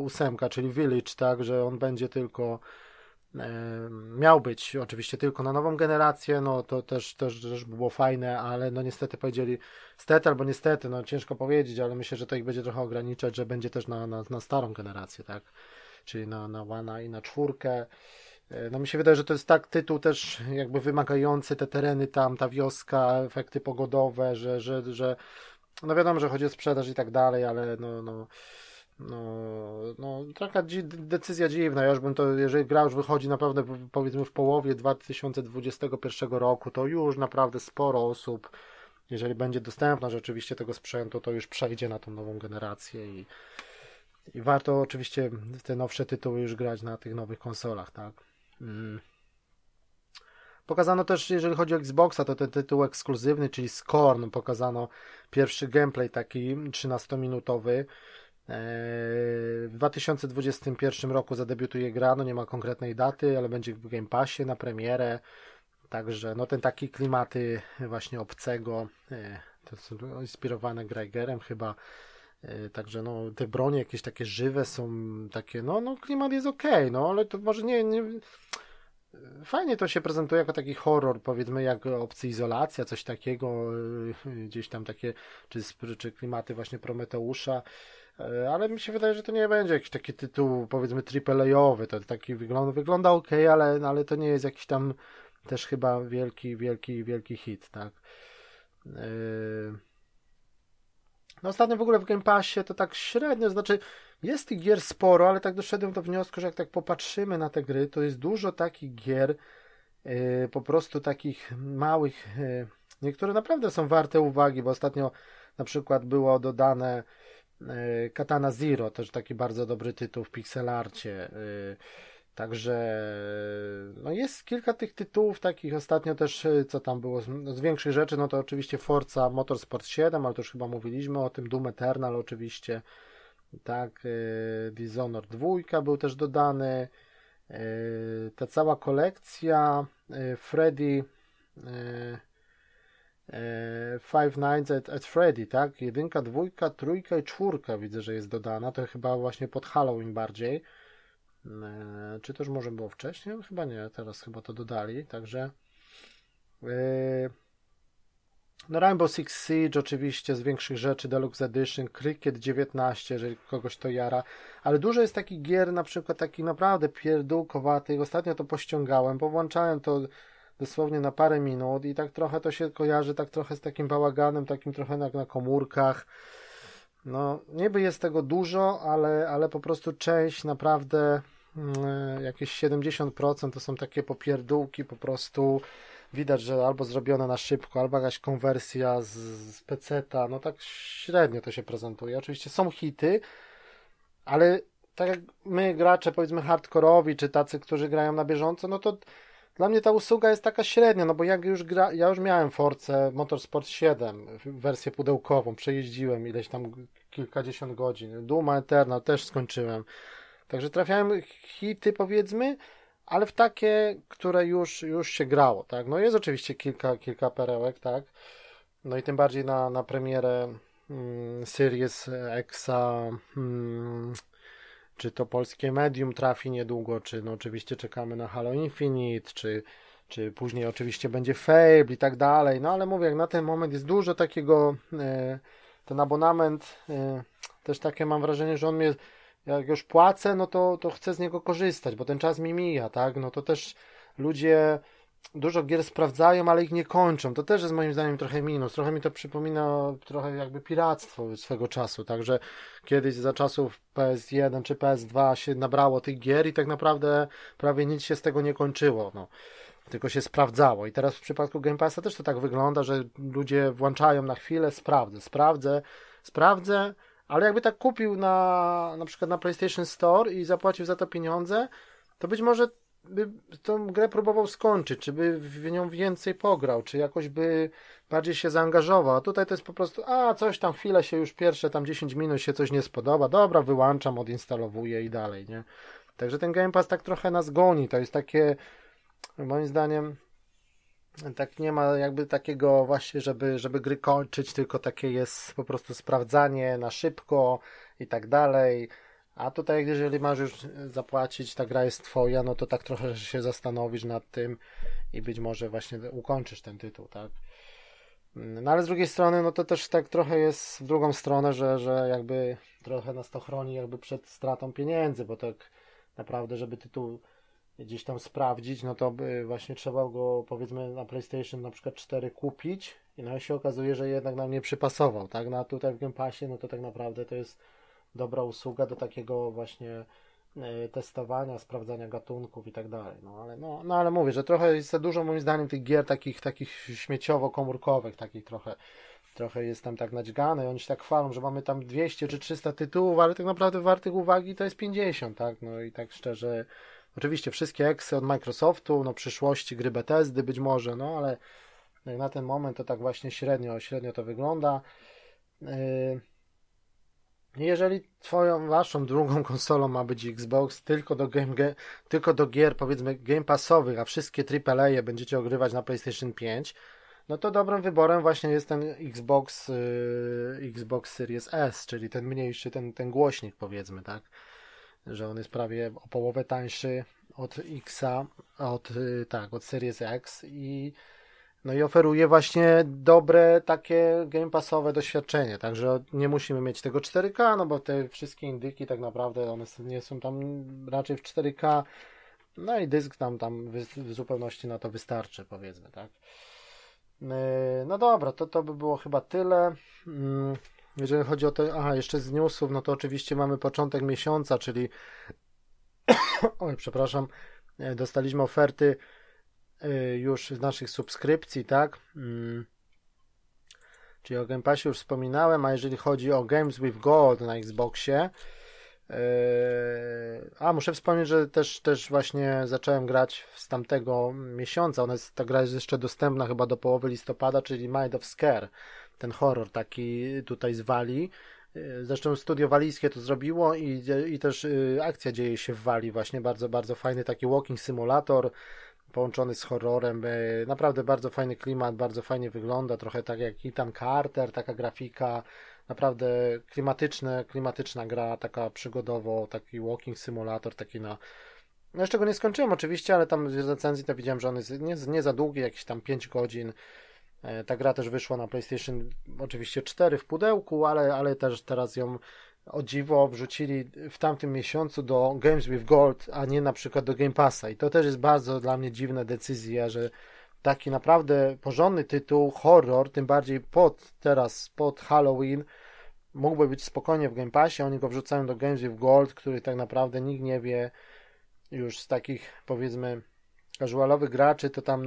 8, czyli Village, tak, że on będzie tylko miał być oczywiście tylko na nową generację, no to też było fajne, ale no niestety powiedzieli, stety albo niestety, no ciężko powiedzieć, ale myślę, że to ich będzie trochę ograniczać, że będzie też na starą generację, tak, czyli na One i na 4. No mi się wydaje, że to jest tak tytuł też jakby wymagający, te tereny tam, ta wioska, efekty pogodowe, że no wiadomo, że chodzi o sprzedaż i tak dalej, ale no taka decyzja dziwna. Ja już bym to, jeżeli gra już wychodzi naprawdę powiedzmy w połowie 2021 roku, to już naprawdę sporo osób, jeżeli będzie dostępna rzeczywiście tego sprzętu, to już przejdzie na tą nową generację i warto oczywiście te nowsze tytuły już grać na tych nowych konsolach, tak. Pokazano też, jeżeli chodzi o Xboxa, to ten tytuł ekskluzywny, czyli Scorn, pokazano pierwszy gameplay taki 13-minutowy. W 2021 roku zadebiutuje gra, no nie ma konkretnej daty, ale będzie w Game Passie na premierę, także no ten taki klimaty właśnie obcego, to są inspirowane Greigerem chyba, także no te bronie jakieś takie żywe są, takie no klimat jest okej, no ale to może nie fajnie to się prezentuje jako taki horror, powiedzmy, jak opcja izolacja, coś takiego, gdzieś tam takie, czy klimaty właśnie Prometeusza, ale mi się wydaje, że to nie będzie jakiś taki tytuł, powiedzmy, AAA-owy, to taki wygląda okej, ale to nie jest jakiś tam też chyba wielki hit, tak. No ostatnio w ogóle w Game Passie to tak średnio, znaczy jest tych gier sporo, ale tak doszedłem do wniosku, że jak tak popatrzymy na te gry, to jest dużo takich gier, po prostu takich małych, niektóre naprawdę są warte uwagi, bo ostatnio na przykład było dodane Katana Zero, też taki bardzo dobry tytuł w pixelarcie, także no jest kilka tych tytułów takich ostatnio też, co tam było z większych rzeczy, no to oczywiście Forza Motorsport 7, ale to już chyba mówiliśmy o tym, Doom Eternal oczywiście, tak, Dishonored 2 był też dodany, ta cała kolekcja Freddy, Five Nights at Freddy, tak, 1, 2, 3 i 4 widzę, że jest dodana, to chyba właśnie pod Halloween bardziej, czy też może było wcześniej? Chyba nie, teraz chyba to dodali, także no Rainbow Six Siege oczywiście z większych rzeczy, Deluxe Edition, Cricket 19, jeżeli kogoś to jara, ale dużo jest takich gier, na przykład takich naprawdę pierdółkowatych, ostatnio to pościągałem, powłączałem to dosłownie na parę minut i tak trochę to się kojarzy, tak trochę z takim bałaganem, takim trochę jak na komórkach. No niby jest tego dużo, ale po prostu część naprawdę jakieś 70% to są takie popierdółki, po prostu widać, że albo zrobione na szybko, albo jakaś konwersja z peceta, no tak średnio to się prezentuje. Oczywiście są hity, ale tak jak my gracze, powiedzmy hardkorowi, czy tacy, którzy grają na bieżąco, no to dla mnie ta usługa jest taka średnia, no bo jak już ja już miałem Forcę Motorsport 7, wersję pudełkową, przejeździłem ileś tam kilkadziesiąt godzin, Doom Eternal też skończyłem, także trafiałem hity, powiedzmy, ale w takie, które już się grało, tak, no jest oczywiście kilka perełek, tak, no i tym bardziej na premierę Series Xa, czy to polskie medium trafi niedługo, czy no oczywiście czekamy na Halo Infinite, czy później oczywiście będzie Fable i tak dalej, no ale mówię, jak na ten moment jest dużo takiego, ten abonament, też takie mam wrażenie, że on mnie, jak już płacę, no to chcę z niego korzystać, bo ten czas mi mija, tak, no to też ludzie dużo gier sprawdzają, ale ich nie kończą, to też jest moim zdaniem trochę minus, trochę mi to przypomina trochę jakby piractwo swego czasu, także kiedyś za czasów PS1 czy PS2 się nabrało tych gier i tak naprawdę prawie nic się z tego nie kończyło, no, tylko się sprawdzało i teraz w przypadku Game Passa też to tak wygląda, że ludzie włączają na chwilę, sprawdzę, ale jakby tak kupił na przykład na PlayStation Store i zapłacił za to pieniądze, to być może by tą grę próbował skończyć, czy by w nią więcej pograł, czy jakoś by bardziej się zaangażował, a tutaj to jest po prostu, coś tam chwilę się już pierwsze tam 10 minut się coś nie spodoba, dobra, wyłączam, odinstalowuję i dalej, nie? Także ten Game Pass tak trochę nas goni, to jest takie, moim zdaniem, tak nie ma jakby takiego właśnie, żeby gry kończyć, tylko takie jest po prostu sprawdzanie na szybko i tak dalej. A tutaj, jeżeli masz już zapłacić, ta gra jest twoja, no to tak trochę się zastanowisz nad tym i być może właśnie ukończysz ten tytuł, tak? No ale z drugiej strony, no to też tak trochę jest w drugą stronę, że jakby trochę nas to chroni jakby przed stratą pieniędzy, bo tak naprawdę, żeby tytuł gdzieś tam sprawdzić, no to by właśnie trzeba go, powiedzmy, na PlayStation na przykład 4 kupić i no się okazuje, że jednak nam nie przypasował, tak? No a tutaj w Game Passie, no to tak naprawdę to jest dobra usługa do takiego właśnie testowania, sprawdzania gatunków i tak dalej, no ale mówię, że trochę jest za dużo moim zdaniem tych gier takich śmieciowo-komórkowych, takich trochę jest tam tak nadźgane i oni się tak chwalą, że mamy tam 200 czy 300 tytułów, ale tak naprawdę wartych uwagi to jest 50, tak, no i tak szczerze, oczywiście wszystkie eksy od Microsoftu, no przyszłości gry Bethesdy być może, no ale jak na ten moment to tak właśnie średnio to wygląda. Jeżeli waszą drugą konsolą ma być Xbox tylko do gier, powiedzmy, Game Passowych, a wszystkie AAA będziecie ogrywać na PlayStation 5, no to dobrym wyborem właśnie jest ten Xbox Series S, czyli ten mniejszy, ten głośnik, powiedzmy, tak, że on jest prawie o połowę tańszy od Xa, od Series X i no i oferuje właśnie dobre takie Game Passowe doświadczenie, także nie musimy mieć tego 4K, no bo te wszystkie indyki tak naprawdę one nie są tam raczej w 4K, no i dysk tam w zupełności na to wystarczy, powiedzmy, tak. No dobra, to by było chyba tyle. Jeżeli chodzi o to, jeszcze z newsów, no to oczywiście mamy początek miesiąca, czyli dostaliśmy oferty już z naszych subskrypcji, tak? Czyli o Game Passie już wspominałem, a jeżeli chodzi o Games with Gold na Xboxie, muszę wspomnieć, że też właśnie zacząłem grać z tamtego miesiąca, ta gra jest jeszcze dostępna chyba do połowy listopada, czyli Mind of Scare, ten horror taki tutaj z Walii, zresztą studio walijskie to zrobiło i też akcja dzieje się w Walii właśnie, bardzo, bardzo fajny taki walking simulator, połączony z horrorem, naprawdę bardzo fajny klimat, bardzo fajnie wygląda, trochę tak jak Ethan Carter, taka grafika, naprawdę klimatyczna gra, taka przygodowo, taki walking simulator, taki no jeszcze go nie skończyłem oczywiście, ale tam z recenzji to widziałem, że on jest nie za długi, jakieś tam 5 godzin, ta gra też wyszła na PlayStation oczywiście 4 w pudełku, ale też teraz ją o dziwo wrzucili w tamtym miesiącu do Games with Gold, a nie na przykład do Game Passa i to też jest bardzo dla mnie dziwna decyzja, że taki naprawdę porządny tytuł, horror, tym bardziej pod Halloween mógłby być spokojnie w Game Passie, oni go wrzucają do Games with Gold, który tak naprawdę nikt nie wie już z takich, powiedzmy, casualowych graczy, to tam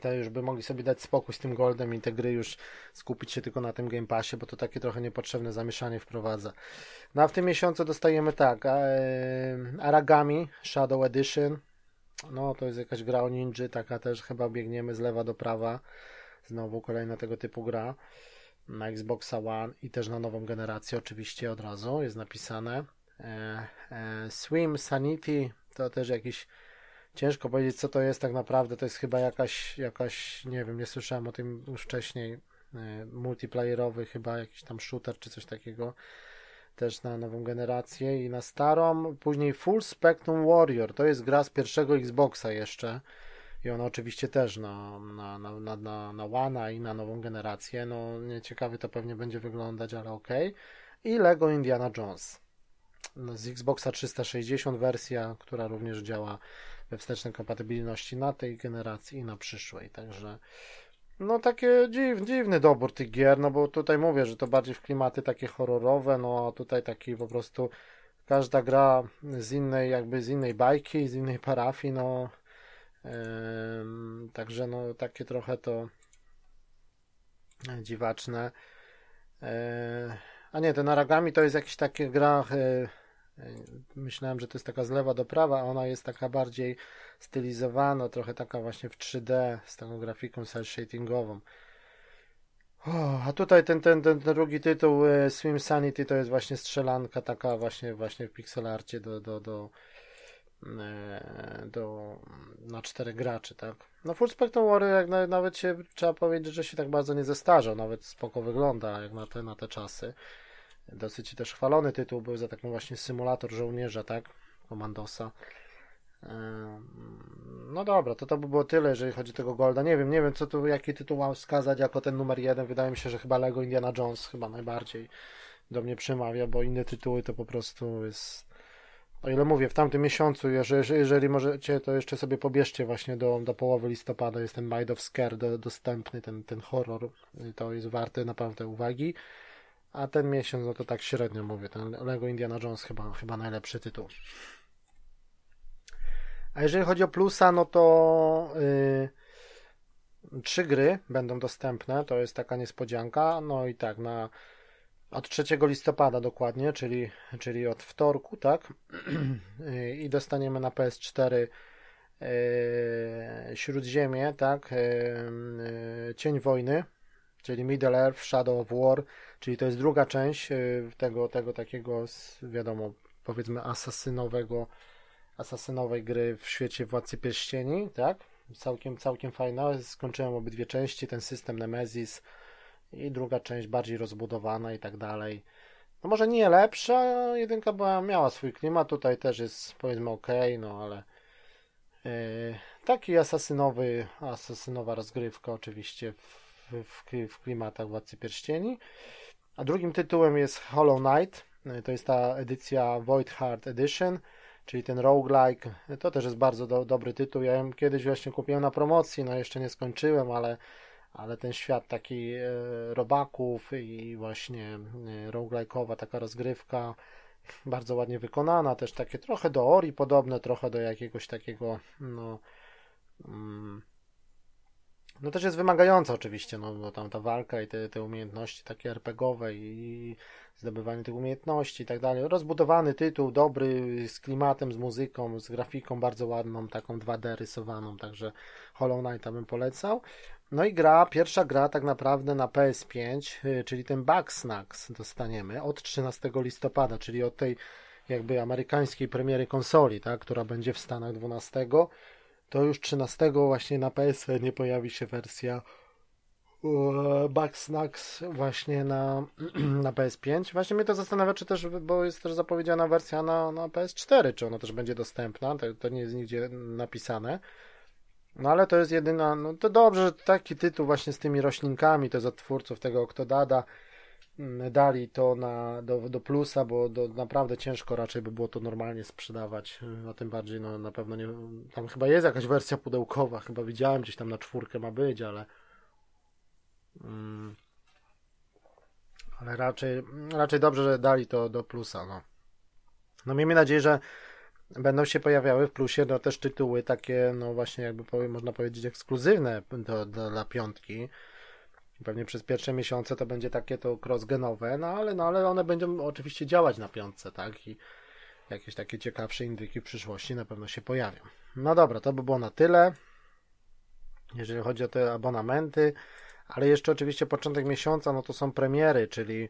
To już by mogli sobie dać spokój z tym goldem i te gry już skupić się tylko na tym Game Passie, bo to takie trochę niepotrzebne zamieszanie wprowadza. No a w tym miesiącu dostajemy tak, Aragami Shadow Edition, no to jest jakaś gra o ninja, taka też chyba biegniemy z lewa do prawa, znowu kolejna tego typu gra na Xboxa One i też na nową generację oczywiście od razu jest napisane. Swim Sanity to też jakiś, ciężko powiedzieć co to jest tak naprawdę, to jest chyba jakaś nie wiem, nie słyszałem o tym już wcześniej, multiplayerowy chyba jakiś tam shooter czy coś takiego, też na nową generację i na starą. Później Full Spectrum Warrior, to jest gra z pierwszego Xboxa jeszcze i ona oczywiście też na One'a i na nową generację, no nieciekawie to pewnie będzie wyglądać, ale okej. I LEGO Indiana Jones z Xboxa 360 wersja, która również działa we wstecznej kompatybilności na tej generacji i na przyszłej, także no takie dziwny dobór tych gier, no bo tutaj mówię, że to bardziej w klimaty takie horrorowe, no a tutaj taki po prostu każda gra z innej bajki, z innej parafii, no także no takie trochę to dziwaczne. A nie, ten Aragami to jest jakiś taki gra, myślałem, że to jest taka z lewa do prawa, a ona jest taka bardziej stylizowana, trochę taka właśnie w 3D, z taką grafiką cel shadingową. A tutaj ten drugi tytuł, Swim Sanity, to jest właśnie strzelanka taka właśnie w pixelarcie do na 4 graczy, tak? No Full Spectrum Warrior nawet się, trzeba powiedzieć, że się tak bardzo nie zestarzał, nawet spoko wygląda jak na te czasy. Dosyć też chwalony tytuł był za taki właśnie symulator żołnierza, tak? Komandosa. No dobra, to by było tyle, jeżeli chodzi o tego Golda. Nie wiem co tu, jaki tytuł mam wskazać jako ten numer 1. Wydaje mi się, że chyba LEGO Indiana Jones chyba najbardziej do mnie przemawia, bo inne tytuły to po prostu jest... O ile mówię, w tamtym miesiącu, jeżeli możecie, to jeszcze sobie pobierzcie właśnie do połowy listopada, jest ten Mind of Scare dostępny, ten horror, to jest warte naprawdę uwagi, a ten miesiąc, no to tak średnio mówię, ten LEGO Indiana Jones chyba najlepszy tytuł. A jeżeli chodzi o plusa, no to 3 gry będą dostępne, to jest taka niespodzianka, no i tak, od 3 listopada dokładnie, czyli od wtorku, tak? I dostaniemy na PS4 Śródziemie, tak? Cień Wojny, czyli Middle Earth, Shadow of War, czyli to jest druga część tego takiego, wiadomo, powiedzmy asasynowej gry w świecie Władcy Pierścieni, tak? Całkiem fajna, skończyłem obydwie części, ten system Nemesis, i druga część bardziej rozbudowana i tak dalej. No może nie lepsza, jedynka miała swój klimat, tutaj też jest powiedzmy okej, no ale taki asasynowa rozgrywka oczywiście w klimatach Władcy Pierścieni. A drugim tytułem jest Hollow Knight, to jest ta edycja Void Heart Edition, czyli ten roguelike, to też jest bardzo dobry tytuł, ja ją kiedyś właśnie kupiłem na promocji, no jeszcze nie skończyłem, ale ten świat taki robaków i właśnie roguelike'owa taka rozgrywka, bardzo ładnie wykonana, też takie trochę do Ori podobne, trochę do jakiegoś takiego, no też jest wymagająca oczywiście, no bo tam ta walka i te umiejętności takie RPGowe i zdobywanie tych umiejętności i tak dalej, rozbudowany tytuł, dobry, z klimatem, z muzyką, z grafiką bardzo ładną, taką 2D rysowaną, także Hollow Knighta bym polecał. No i pierwsza gra tak naprawdę na PS5, czyli ten Bugsnax dostaniemy od 13 listopada, czyli od tej jakby amerykańskiej premiery konsoli, tak, która będzie w Stanach 12, to już 13 właśnie na PS5 nie pojawi się wersja Bugsnax właśnie na PS5. Właśnie mnie to zastanawia, czy też, bo jest też zapowiedziana wersja na PS4, czy ona też będzie dostępna, to nie jest nigdzie napisane. No ale to jest jedyna, no to dobrze, że taki tytuł właśnie z tymi roślinkami, to jest od twórców tego Octodada, dali to do plusa, bo naprawdę ciężko raczej by było to normalnie sprzedawać, a tym bardziej no na pewno nie, tam chyba jest jakaś wersja pudełkowa, chyba widziałem gdzieś tam na 4 ma być, ale raczej dobrze, że dali to do plusa, no miejmy nadzieję, że będą się pojawiały w plusie no też tytuły takie, no właśnie jakby można powiedzieć ekskluzywne dla piątki. Pewnie przez pierwsze miesiące to będzie takie to cross-genowe, no ale one będą oczywiście działać na piątce, tak? I jakieś takie ciekawsze indyki w przyszłości na pewno się pojawią. No dobra, to by było na tyle, jeżeli chodzi o te abonamenty, ale jeszcze oczywiście początek miesiąca, no to są premiery, czyli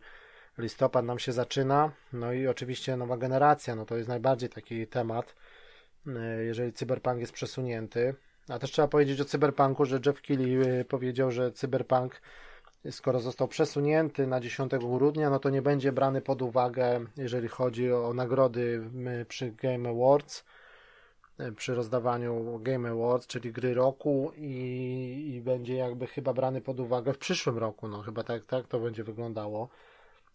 listopad nam się zaczyna, no i oczywiście nowa generacja, no to jest najbardziej taki temat, jeżeli Cyberpunk jest przesunięty. A też trzeba powiedzieć o Cyberpunku, że Jeff Keighley powiedział, że Cyberpunk, skoro został przesunięty na 10 grudnia, no to nie będzie brany pod uwagę, jeżeli chodzi o nagrody przy Game Awards, przy rozdawaniu Game Awards, czyli gry roku i będzie jakby chyba brany pod uwagę w przyszłym roku, no chyba tak to będzie wyglądało.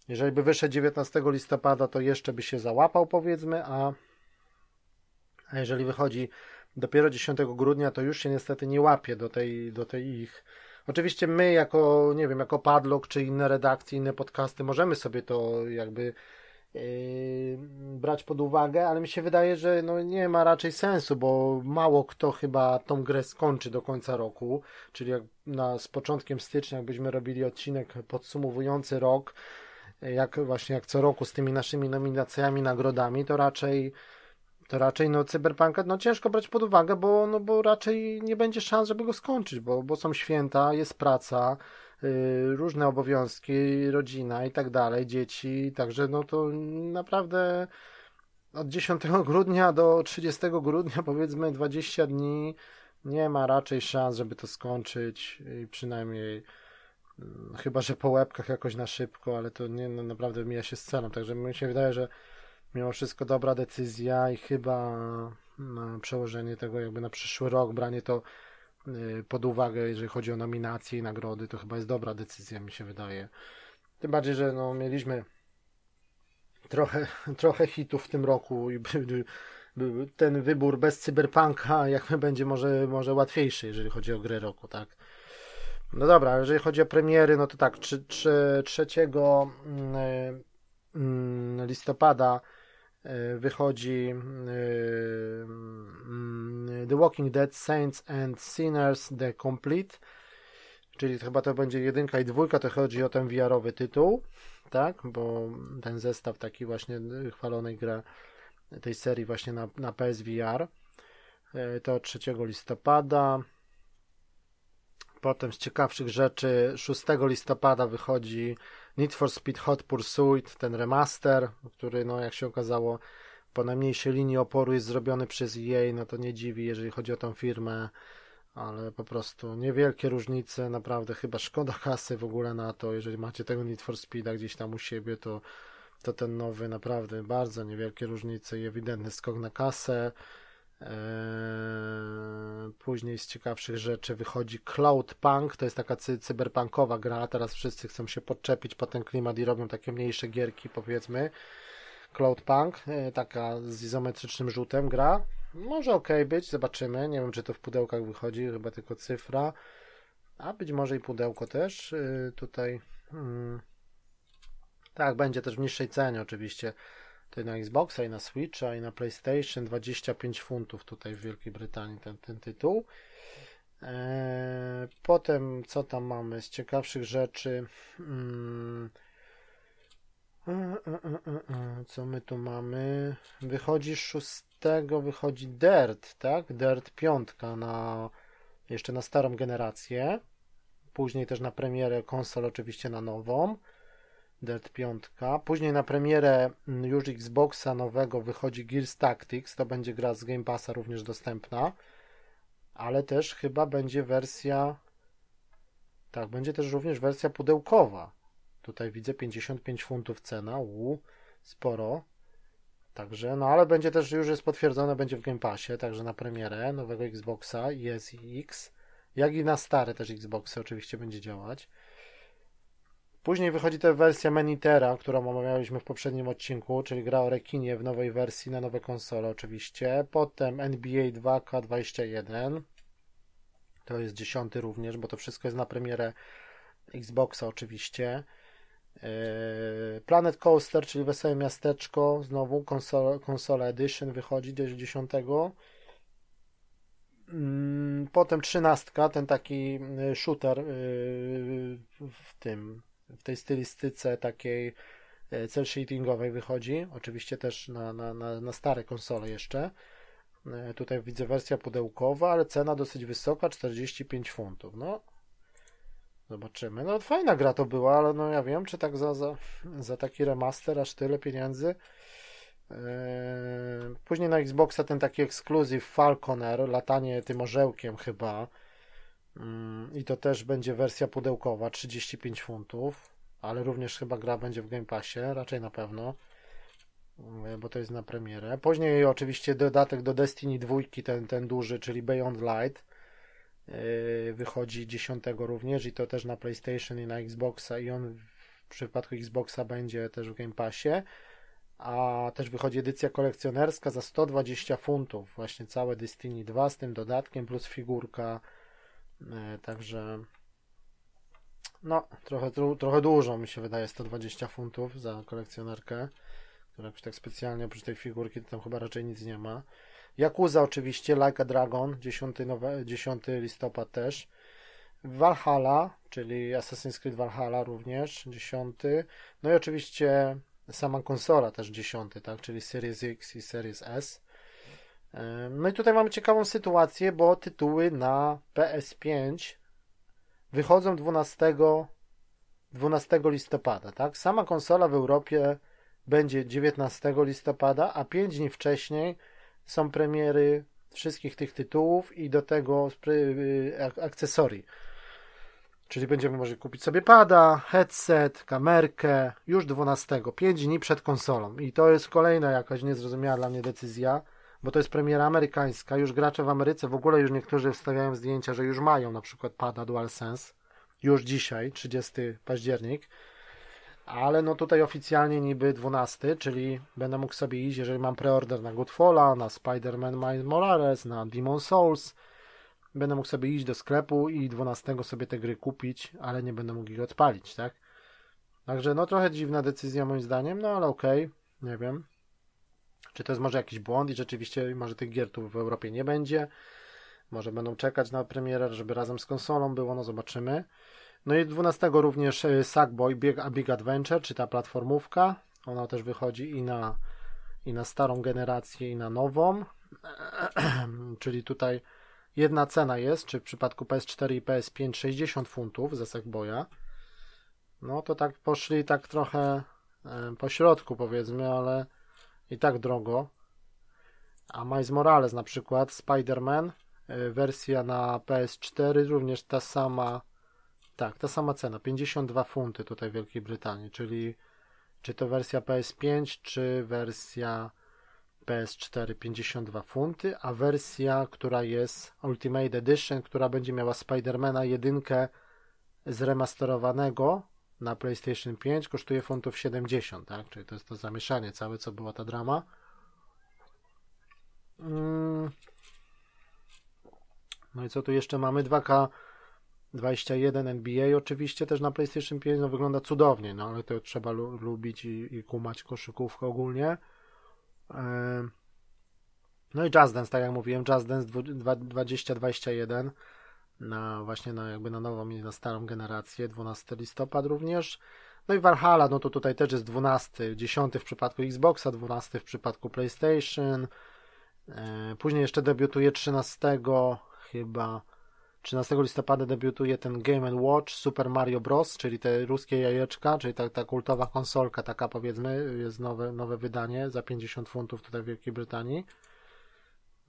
Jeżeli by wyszedł 19 listopada, to jeszcze by się załapał, powiedzmy, a jeżeli wychodzi dopiero 10 grudnia, to już się niestety nie łapie do tej ich. Oczywiście my jako, nie wiem, jako Padloga czy inne redakcje, inne podcasty możemy sobie to jakby brać pod uwagę, ale mi się wydaje, że no nie ma raczej sensu, bo mało kto chyba tą grę skończy do końca roku, czyli jak z początkiem stycznia jakbyśmy robili odcinek podsumowujący rok, jak co roku z tymi naszymi nominacjami, nagrodami, to raczej no Cyberpunka no ciężko brać pod uwagę, bo raczej nie będzie szans, żeby go skończyć, bo są święta, jest praca, różne obowiązki, rodzina i tak dalej, dzieci, także no to naprawdę od 10 grudnia do 30 grudnia powiedzmy 20 dni nie ma raczej szans, żeby to skończyć, i przynajmniej chyba, że po łebkach jakoś na szybko, ale to nie, no naprawdę mija się z celem, także mi się wydaje, że mimo wszystko dobra decyzja i chyba przełożenie tego jakby na przyszły rok, branie to pod uwagę, jeżeli chodzi o nominacje i nagrody, to chyba jest dobra decyzja, mi się wydaje. Tym bardziej, że no, mieliśmy trochę hitów w tym roku i ten wybór bez Cyberpunka jakby będzie może łatwiejszy, jeżeli chodzi o grę roku, tak? No dobra, jeżeli chodzi o premiery, no to tak, 3 listopada wychodzi The Walking Dead Saints and Sinners The Complete, czyli chyba to będzie 1 i 2, to chodzi o ten VR-owy tytuł, tak, bo ten zestaw taki właśnie chwalonej gry tej serii właśnie na PSVR, to 3 listopada. Potem z ciekawszych rzeczy 6 listopada wychodzi Need for Speed Hot Pursuit, ten remaster, który no jak się okazało po najmniejszej linii oporu jest zrobiony przez EA, no to nie dziwi, jeżeli chodzi o tą firmę, ale po prostu niewielkie różnice, naprawdę chyba szkoda kasy w ogóle na to, jeżeli macie tego Need for Speeda gdzieś tam u siebie, to ten nowy naprawdę bardzo niewielkie różnice i ewidentny skok na kasę. Później z ciekawszych rzeczy wychodzi Cloudpunk, to jest taka cyberpunkowa gra, teraz wszyscy chcą się podczepić po ten klimat i robią takie mniejsze gierki, powiedzmy Cloudpunk, taka z izometrycznym rzutem gra, może okej być, zobaczymy, nie wiem czy to w pudełkach wychodzi, chyba tylko cyfra, a być może i pudełko też tutaj tak, będzie też w niższej cenie oczywiście, na Xboxa i na Switcha i na PlayStation, 25 funtów tutaj w Wielkiej Brytanii ten tytuł. Potem co tam mamy z ciekawszych rzeczy, co my tu mamy, wychodzi 6, wychodzi Dirt, tak, Dirt 5 jeszcze na starą generację, później też na premierę konsol oczywiście na nową, Dirt 5. Później na premierę już Xboxa nowego wychodzi Gears Tactics, to będzie gra z Game Passa również dostępna, ale też chyba będzie wersja, tak, będzie też również wersja pudełkowa, tutaj widzę 55 funtów cena, sporo, także, no ale będzie też, już jest potwierdzone, będzie w Game Passie, także na premierę nowego Xboxa jest i X, jak i na stare też Xboxy oczywiście będzie działać. Później wychodzi też wersja Manitera, którą omawialiśmy w poprzednim odcinku, czyli gra o rekinie w nowej wersji, na nowe konsole oczywiście. Potem NBA 2K21, to jest 10 również, bo to wszystko jest na premierę Xboxa oczywiście. Planet Coaster, czyli Wesołe Miasteczko, znowu Console Edition wychodzi gdzieś 10. Potem 13, ten taki shooter w tej stylistyce takiej cel shadingowej wychodzi, oczywiście też na stare konsole jeszcze. Tutaj widzę wersja pudełkowa, ale cena dosyć wysoka, 45 funtów, no zobaczymy. No fajna gra to była, ale no ja wiem, czy tak za taki remaster aż tyle pieniędzy. Później na Xboxa ten taki ekskluzyw Falconer, latanie tym orzełkiem chyba, i to też będzie wersja pudełkowa, 35 funtów, ale również chyba gra będzie w Game Passie, raczej na pewno, bo to jest na premierę. Później oczywiście dodatek do Destiny 2, ten duży, czyli Beyond Light, wychodzi 10 również i to też na PlayStation i na Xboxa, i on w przypadku Xboxa będzie też w Game Passie. A też wychodzi edycja kolekcjonerska za 120 funtów, właśnie całe Destiny 2 z tym dodatkiem plus figurka, także no trochę dużo mi się wydaje 120 funtów za kolekcjonerkę, która jakoś tak specjalnie, oprócz tej figurki to tam chyba raczej nic nie ma. Yakuza oczywiście, Like a Dragon, 10 listopada też. Valhalla, czyli Assassin's Creed Valhalla również, 10. No i oczywiście sama konsola też 10, tak, czyli Series X i Series S. No i tutaj mamy ciekawą sytuację, bo tytuły na PS5 wychodzą 12 listopada, tak? Sama konsola w Europie będzie 19 listopada, a 5 dni wcześniej są premiery wszystkich tych tytułów i do tego akcesorii. Czyli będziemy mogli kupić sobie pada, headset, kamerkę już 12, 5 dni przed konsolą. I to jest kolejna jakaś niezrozumiała dla mnie decyzja, bo to jest premiera amerykańska. Już gracze w Ameryce, w ogóle już niektórzy wstawiają zdjęcia, że już mają na przykład pada DualSense już dzisiaj, 30 październik. Ale no tutaj oficjalnie niby 12, czyli będę mógł sobie iść, jeżeli mam preorder na Godfalla, na Spider-Man Miles Morales, na Demon Souls, będę mógł sobie iść do sklepu i 12 sobie te gry kupić, ale nie będę mógł ich odpalić, tak? Także no trochę dziwna decyzja moim zdaniem, no ale okej, nie wiem. Czy to jest może jakiś błąd i rzeczywiście może tych gier tu w Europie nie będzie. Może będą czekać na premierę, żeby razem z konsolą było, no zobaczymy. No i 12 również Sackboy Big Adventure, czy ta platformówka. Ona też wychodzi i na starą generację, i na nową. Czyli tutaj jedna cena jest, czy w przypadku PS4 i PS5 60 funtów za Sackboya. No to tak poszli tak trochę po środku, powiedzmy, ale i tak drogo. A Miles Morales na przykład, Spider-Man, wersja na PS4 również ta sama, tak, ta sama cena, 52 funty tutaj w Wielkiej Brytanii, czyli czy to wersja PS5, czy wersja PS4, 52 funty, a wersja, która jest Ultimate Edition, która będzie miała Spidermana 1 zremasterowanego na PlayStation 5, kosztuje funtów 70, tak? Czyli to jest to zamieszanie całe, co była ta drama. No i co tu jeszcze mamy? 2K21 NBA oczywiście też na PlayStation 5, no wygląda cudownie, no ale to trzeba lubić i kumać koszykówkę ogólnie. No i Just Dance, tak jak mówiłem, Just Dance 2021 właśnie na jakby na nową i na starą generację, 12 listopada również. No i Valhalla, no to tutaj też jest 12, 10 w przypadku Xboxa, 12 w przypadku PlayStation. Później jeszcze debiutuje 13 listopada debiutuje ten Game & Watch Super Mario Bros, czyli te ruskie jajeczka, czyli ta kultowa konsolka taka, powiedzmy, jest nowe wydanie za 50 funtów tutaj w Wielkiej Brytanii.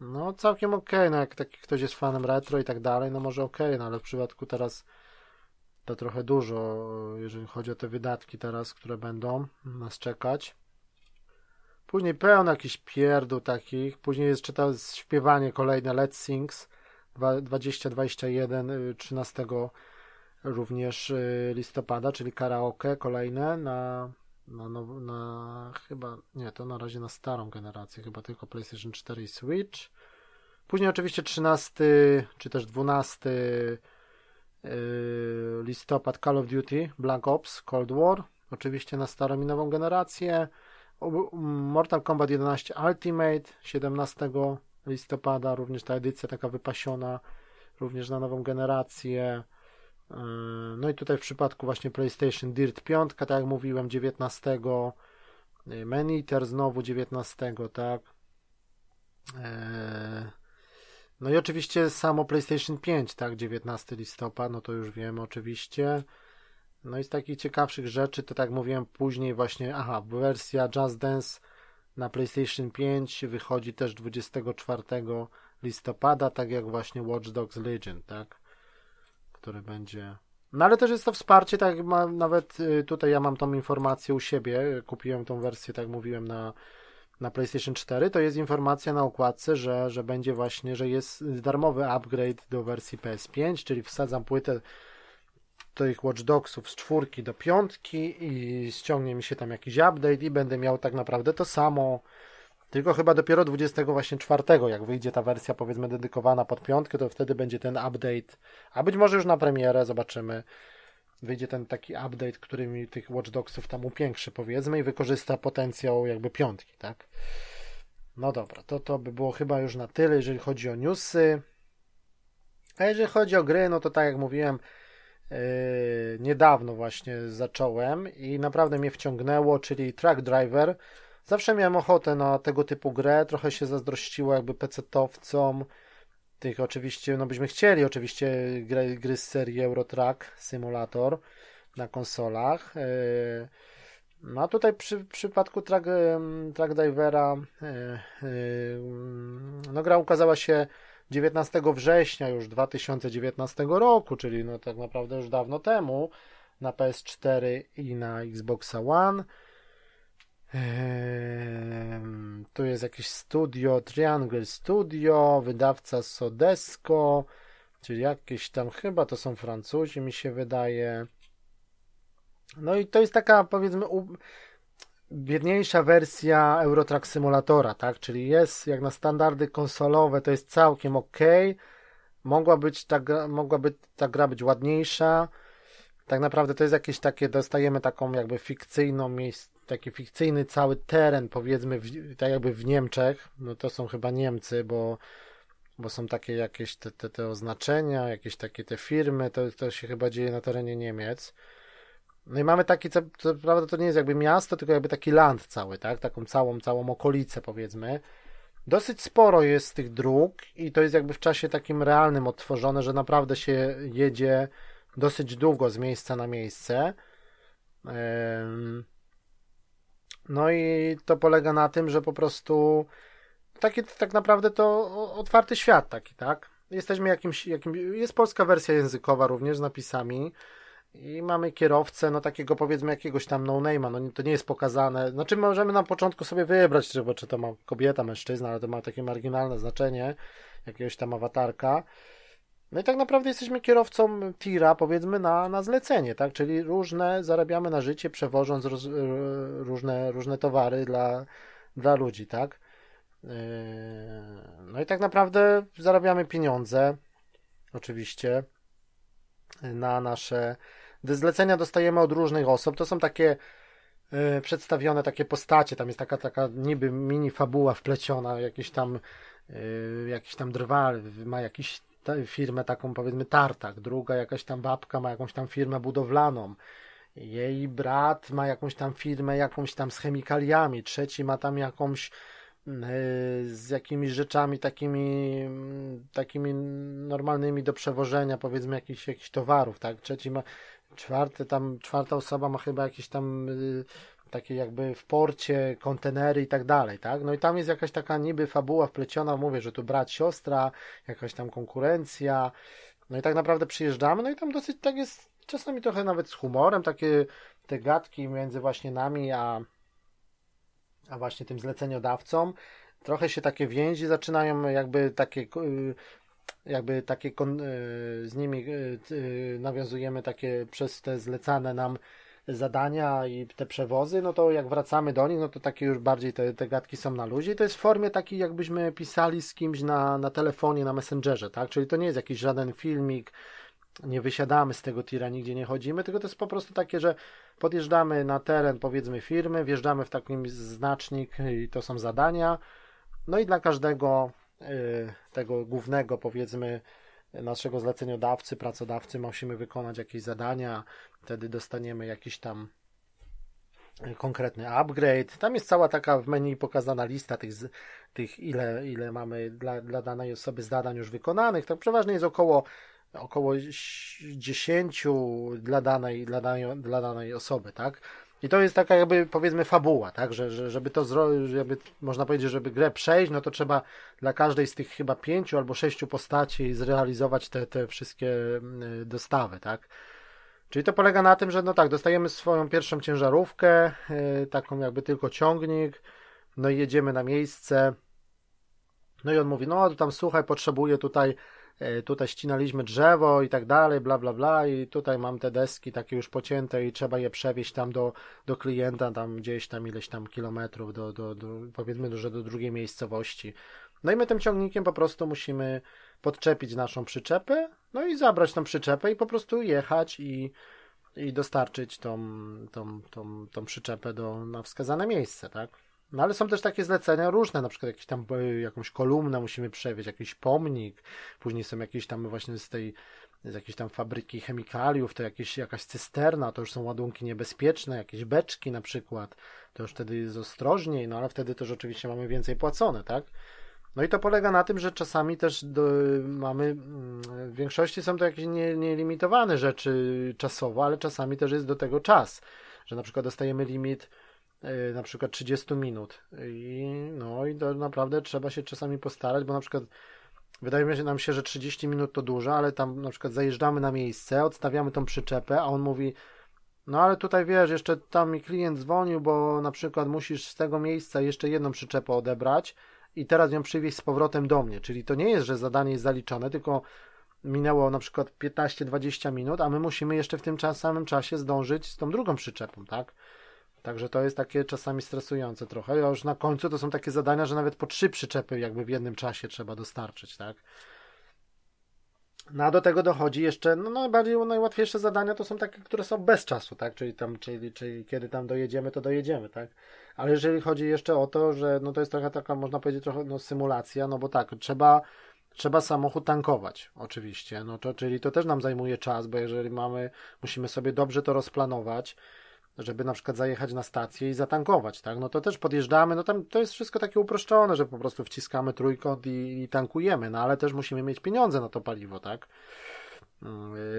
No całkiem okej, no jak taki ktoś jest fanem retro i tak dalej, no może okej, no ale w przypadku teraz to trochę dużo, jeżeli chodzi o te wydatki teraz, które będą nas czekać. Później pełno jakichś pierdół takich, później jest czyta śpiewanie kolejne Let's Sings 2021, 13 również listopada, czyli karaoke kolejne na chyba, nie, to na razie na starą generację, chyba tylko PlayStation 4 i Switch. Później oczywiście 13 czy też 12 listopad Call of Duty Black Ops Cold War, oczywiście na starą i nową generację. Mortal Kombat 11 Ultimate 17 listopada, również ta edycja taka wypasiona, również na nową generację. No i tutaj w przypadku właśnie PlayStation Dirt 5, tak jak mówiłem, 19, Man Eater znowu 19, tak. No i oczywiście samo PlayStation 5, tak, 19 listopada, no to już wiemy oczywiście. No i z takich ciekawszych rzeczy, to tak mówiłem później właśnie, wersja Just Dance na PlayStation 5 wychodzi też 24 listopada, tak jak właśnie Watch Dogs Legion, tak, który będzie... No ale też jest to wsparcie, tak jak nawet tutaj ja mam tą informację u siebie, kupiłem tą wersję, tak mówiłem, na PlayStation 4, to jest informacja na okładce, że będzie właśnie, że jest darmowy upgrade do wersji PS5, czyli wsadzam płytę tych Watch Dogsów z 4 do 5 i ściągnie mi się tam jakiś update i będę miał tak naprawdę to samo, tylko chyba dopiero 24, jak wyjdzie ta wersja, powiedzmy, dedykowana pod 5, to wtedy będzie ten update, a być może już na premierę, zobaczymy, wyjdzie ten taki update, który mi tych Watch Dogsów tam upiększy, powiedzmy, i wykorzysta potencjał jakby 5, tak? No dobra, to by było chyba już na tyle, jeżeli chodzi o newsy. A jeżeli chodzi o gry, no to tak jak mówiłem, niedawno właśnie zacząłem i naprawdę mnie wciągnęło, czyli Truck Driver. Zawsze miałem ochotę na tego typu grę, trochę się zazdrościło jakby pecetowcom tych, oczywiście, no byśmy chcieli oczywiście gry z serii Euro Truck Simulator na konsolach. No a tutaj w przypadku Truck Divera no gra ukazała się 19 września już 2019 roku, czyli no tak naprawdę już dawno temu, na PS4 i na Xboxa One. Tu jest jakieś studio, Triangle Studio, wydawca Sodesco, czyli jakieś tam, chyba to są Francuzi, mi się wydaje. No i to jest taka, powiedzmy, biedniejsza wersja Euro Truck Simulatora, tak, czyli jest jak na standardy konsolowe, to jest całkiem ok. Mogłaby ta gra być ładniejsza. Tak naprawdę to jest jakieś takie, dostajemy taką jakby fikcyjną taki fikcyjny cały teren, powiedzmy, tak jakby w Niemczech, no to są chyba Niemcy, bo są takie jakieś te oznaczenia, jakieś takie te firmy, to się chyba dzieje na terenie Niemiec. No i mamy taki, co prawda to nie jest jakby miasto, tylko jakby taki land cały, tak, taką całą okolicę, powiedzmy. Dosyć sporo jest tych dróg i to jest jakby w czasie takim realnym odtworzone, że naprawdę się jedzie dosyć długo z miejsca na miejsce. No i to polega na tym, że po prostu taki tak naprawdę to otwarty świat taki, tak? Jesteśmy jest polska wersja językowa również z napisami i mamy kierowcę, no takiego, powiedzmy, jakiegoś tam no-name'a, no to nie jest pokazane, znaczy możemy na początku sobie wybrać, czy to ma kobieta, mężczyzna, ale to ma takie marginalne znaczenie, jakiegoś tam awatarka. No i tak naprawdę jesteśmy kierowcą tira, powiedzmy, na zlecenie, tak? Czyli zarabiamy na życie, przewożąc różne towary dla ludzi, tak? No i tak naprawdę zarabiamy pieniądze, oczywiście, na nasze... Zlecenia dostajemy od różnych osób, to są takie przedstawione takie postacie, tam jest taka niby mini fabuła wpleciona, jakiś tam drwal ma jakiś firmę taką, powiedzmy, tartak, druga jakaś tam babka ma jakąś tam firmę budowlaną, jej brat ma jakąś tam firmę z chemikaliami, trzeci ma tam jakąś z jakimiś rzeczami takimi normalnymi do przewożenia, powiedzmy, jakichś towarów, tak, czwarta osoba ma chyba jakieś tam takie jakby w porcie kontenery i tak dalej, tak? No i tam jest jakaś taka niby fabuła wpleciona, mówię, że tu brat, siostra, jakaś tam konkurencja, no i tak naprawdę przyjeżdżamy, no i tam dosyć tak jest, czasami trochę nawet z humorem, takie te gadki między właśnie nami, a właśnie tym zleceniodawcą, trochę się takie więzi zaczynają jakby takie z nimi nawiązujemy takie przez te zlecane nam zadania i te przewozy, no to jak wracamy do nich, no to takie już bardziej te gadki są na luzie i to jest w formie takiej, jakbyśmy pisali z kimś na telefonie, na Messengerze, tak? Czyli to nie jest jakiś żaden filmik, nie wysiadamy z tego tira, nigdzie nie chodzimy, tylko to jest po prostu takie, że podjeżdżamy na teren, powiedzmy, firmy, wjeżdżamy w taki znacznik i to są zadania. No i dla każdego tego głównego, powiedzmy, naszego zleceniodawcy, pracodawcy musimy wykonać jakieś zadania, wtedy dostaniemy jakiś tam konkretny upgrade. Tam jest cała taka w menu pokazana lista tych ile mamy dla danej osoby zadań już wykonanych. To przeważnie jest około 10 dla danej osoby, tak? I to jest taka jakby, powiedzmy, fabuła, tak? Że żeby to zrobić, można powiedzieć, żeby grę przejść, no to trzeba dla każdej z tych chyba 5 albo 6 postaci zrealizować te wszystkie dostawy, tak? Czyli to polega na tym, że no tak, dostajemy swoją pierwszą ciężarówkę, taką jakby tylko ciągnik, no i jedziemy na miejsce, no i on mówi, no tam słuchaj, potrzebuję tutaj ścinaliśmy drzewo i tak dalej, bla bla bla, i tutaj mam te deski takie już pocięte i trzeba je przewieźć tam do klienta, tam gdzieś tam ileś tam kilometrów, powiedzmy, że do drugiej miejscowości. No i my tym ciągnikiem po prostu musimy podczepić naszą przyczepę, no i zabrać tą przyczepę i po prostu jechać i dostarczyć tą przyczepę na wskazane miejsce, tak? No ale są też takie zlecenia różne, na przykład jakąś kolumnę musimy przewieźć, jakiś pomnik, później są jakieś tam właśnie z jakiejś tam fabryki chemikaliów, to jakaś cysterna, to już są ładunki niebezpieczne, jakieś beczki na przykład, to już wtedy jest ostrożniej, no ale wtedy też oczywiście mamy więcej płacone, tak? No i to polega na tym, że czasami też w większości są to jakieś nielimitowane rzeczy czasowo, ale czasami też jest do tego czas, że na przykład dostajemy limit na przykład 30 minut i to naprawdę trzeba się czasami postarać, bo na przykład wydaje nam się, że 30 minut to dużo, ale tam na przykład zajeżdżamy na miejsce, odstawiamy tą przyczepę, a on mówi, no ale tutaj wiesz, jeszcze tam mi klient dzwonił, bo na przykład musisz z tego miejsca jeszcze jedną przyczepę odebrać i teraz ją przywieźć z powrotem do mnie, czyli to nie jest, że zadanie jest zaliczone, tylko minęło na przykład 15-20 minut, a my musimy jeszcze w tym samym czasie zdążyć z tą drugą przyczepą, tak? Także to jest takie czasami stresujące trochę, a już na końcu to są takie zadania, że nawet po 3 przyczepy jakby w jednym czasie trzeba dostarczyć, tak? No a do tego dochodzi jeszcze, no najłatwiejsze zadania to są takie, które są bez czasu, tak? Czyli kiedy tam dojedziemy, to dojedziemy, tak? Ale jeżeli chodzi jeszcze o to, że no to jest trochę taka, można powiedzieć, trochę symulacja, no bo tak, trzeba samochód tankować, oczywiście, czyli to też nam zajmuje czas, bo jeżeli musimy sobie dobrze to rozplanować, żeby na przykład zajechać na stację i zatankować, tak, no to też podjeżdżamy, no tam to jest wszystko takie uproszczone, że po prostu wciskamy trójkąt i tankujemy, no ale też musimy mieć pieniądze na to paliwo, tak.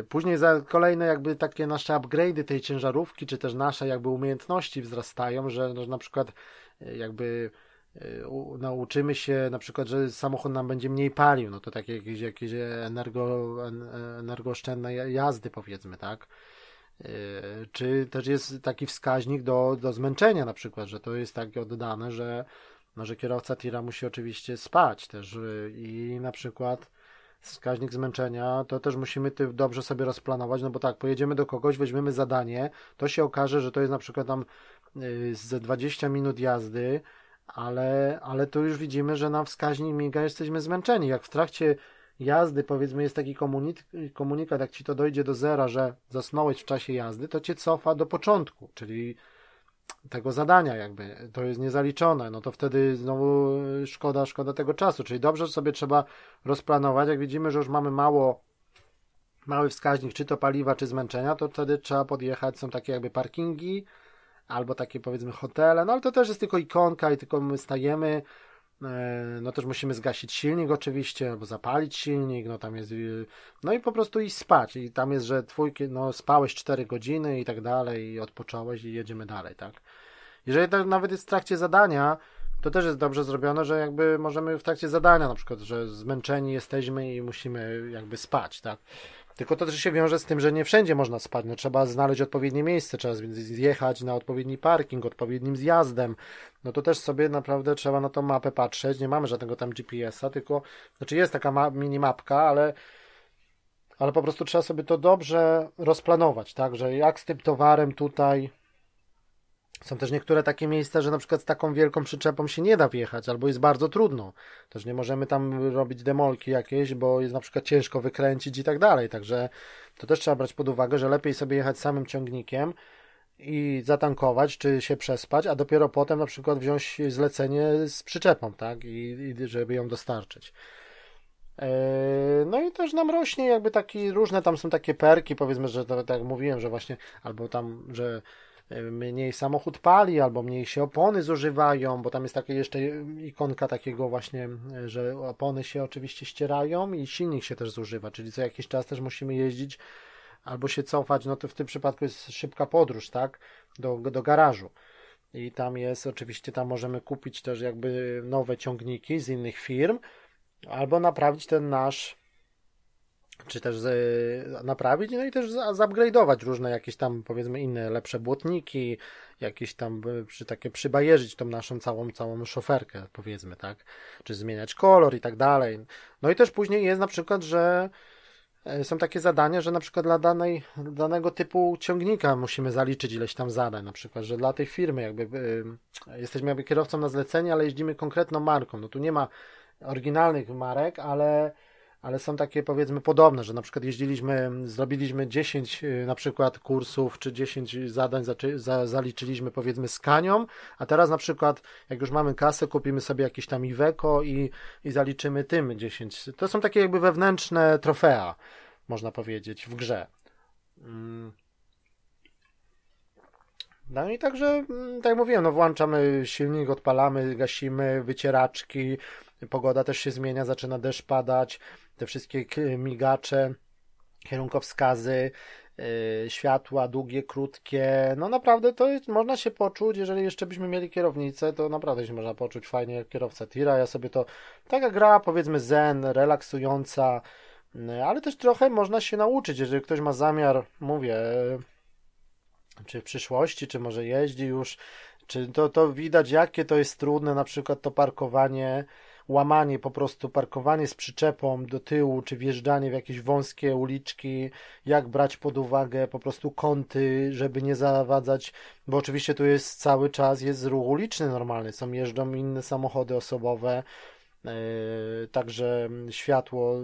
Później za kolejne jakby takie nasze upgrade'y tej ciężarówki, czy też nasze jakby umiejętności wzrastają, że na przykład jakby nauczymy się na przykład, że samochód nam będzie mniej palił, no to takie jakieś energooszczędne jazdy, powiedzmy, tak. Czy też jest taki wskaźnik do zmęczenia na przykład, że to jest tak oddane, że kierowca tira musi oczywiście spać też i na przykład wskaźnik zmęczenia to też musimy dobrze sobie rozplanować, no bo tak, pojedziemy do kogoś, weźmiemy zadanie, to się okaże, że to jest na przykład tam ze 20 minut jazdy, ale tu już widzimy, że na wskaźnik miga jesteśmy zmęczeni, jak w trakcie jazdy, powiedzmy, jest taki komunikat, jak ci to dojdzie do zera, że zasnąłeś w czasie jazdy, to cię cofa do początku, czyli tego zadania jakby, to jest niezaliczone, no to wtedy znowu szkoda tego czasu, czyli dobrze sobie trzeba rozplanować, jak widzimy, że już mamy mały wskaźnik, czy to paliwa, czy zmęczenia, to wtedy trzeba podjechać, są takie jakby parkingi, albo takie, powiedzmy, hotele, no ale to też jest tylko ikonka i tylko my stajemy, no też musimy zgasić silnik oczywiście, albo zapalić silnik, no tam jest, no i po prostu iść spać i tam jest, że spałeś 4 godziny i tak dalej i odpocząłeś i jedziemy dalej, tak? Jeżeli to nawet jest w trakcie zadania, to też jest dobrze zrobione, że jakby możemy w trakcie zadania na przykład, że zmęczeni jesteśmy i musimy jakby spać, tak? Tylko to też się wiąże z tym, że nie wszędzie można spać, no trzeba znaleźć odpowiednie miejsce, trzeba zjechać na odpowiedni parking, odpowiednim zjazdem, no to też sobie naprawdę trzeba na tą mapę patrzeć, nie mamy żadnego tam GPS-a, tylko, znaczy jest taka minimapka, ale po prostu trzeba sobie to dobrze rozplanować, tak, że jak z tym towarem tutaj, są też niektóre takie miejsca, że na przykład z taką wielką przyczepą się nie da wjechać, albo jest bardzo trudno. Też nie możemy tam robić demolki jakieś, bo jest na przykład ciężko wykręcić i tak dalej. Także to też trzeba brać pod uwagę, że lepiej sobie jechać samym ciągnikiem i zatankować, czy się przespać, a dopiero potem na przykład wziąć zlecenie z przyczepą, tak, i żeby ją dostarczyć. No i też nam rośnie jakby taki, różne tam są takie perki, powiedzmy, że to, tak jak mówiłem, że właśnie, albo tam, że mniej samochód pali, albo mniej się opony zużywają, bo tam jest takie jeszcze ikonka takiego właśnie, że opony się oczywiście ścierają i silnik się też zużywa, czyli co jakiś czas też musimy jeździć albo się cofać, no to w tym przypadku jest szybka podróż, tak, do garażu. I tam jest, oczywiście tam możemy kupić też jakby nowe ciągniki z innych firm, albo naprawić ten nasz, czy też naprawić, no i też zupgrade'ować różne jakieś tam, powiedzmy, inne lepsze błotniki, jakieś tam takie przybajerzyć tą naszą całą szoferkę, powiedzmy, tak, czy zmieniać kolor i tak dalej. No i też później jest na przykład, że są takie zadania, że na przykład dla danego typu ciągnika musimy zaliczyć ileś tam zadań, na przykład, że dla tej firmy jakby jesteśmy jakby kierowcą na zlecenie, ale jeździmy konkretną marką, no tu nie ma oryginalnych marek, ale są takie, powiedzmy, podobne, że na przykład zrobiliśmy 10 na przykład kursów, czy 10 zadań zaliczyliśmy, powiedzmy, z Kanią, a teraz na przykład, jak już mamy kasę, kupimy sobie jakieś tam Iveco i zaliczymy tym 10. To są takie jakby wewnętrzne trofea, można powiedzieć, w grze. No i także, tak jak mówiłem, no włączamy silnik, odpalamy, gasimy wycieraczki, pogoda też się zmienia, zaczyna deszcz padać, te wszystkie migacze, kierunkowskazy, światła długie, krótkie, no naprawdę to jest, można się poczuć, jeżeli jeszcze byśmy mieli kierownicę, to naprawdę się można poczuć fajnie jak kierowca tira. Ja sobie to, taka gra, powiedzmy, zen, relaksująca, ale też trochę można się nauczyć, jeżeli ktoś ma zamiar, mówię, czy w przyszłości, czy może jeździ już, czy to widać, jakie to jest trudne, na przykład to parkowanie, łamanie, po prostu parkowanie z przyczepą do tyłu, czy wjeżdżanie w jakieś wąskie uliczki, jak brać pod uwagę po prostu kąty, żeby nie zawadzać, bo oczywiście tu jest cały czas, jest ruch uliczny normalny, jeżdżą inne samochody osobowe, także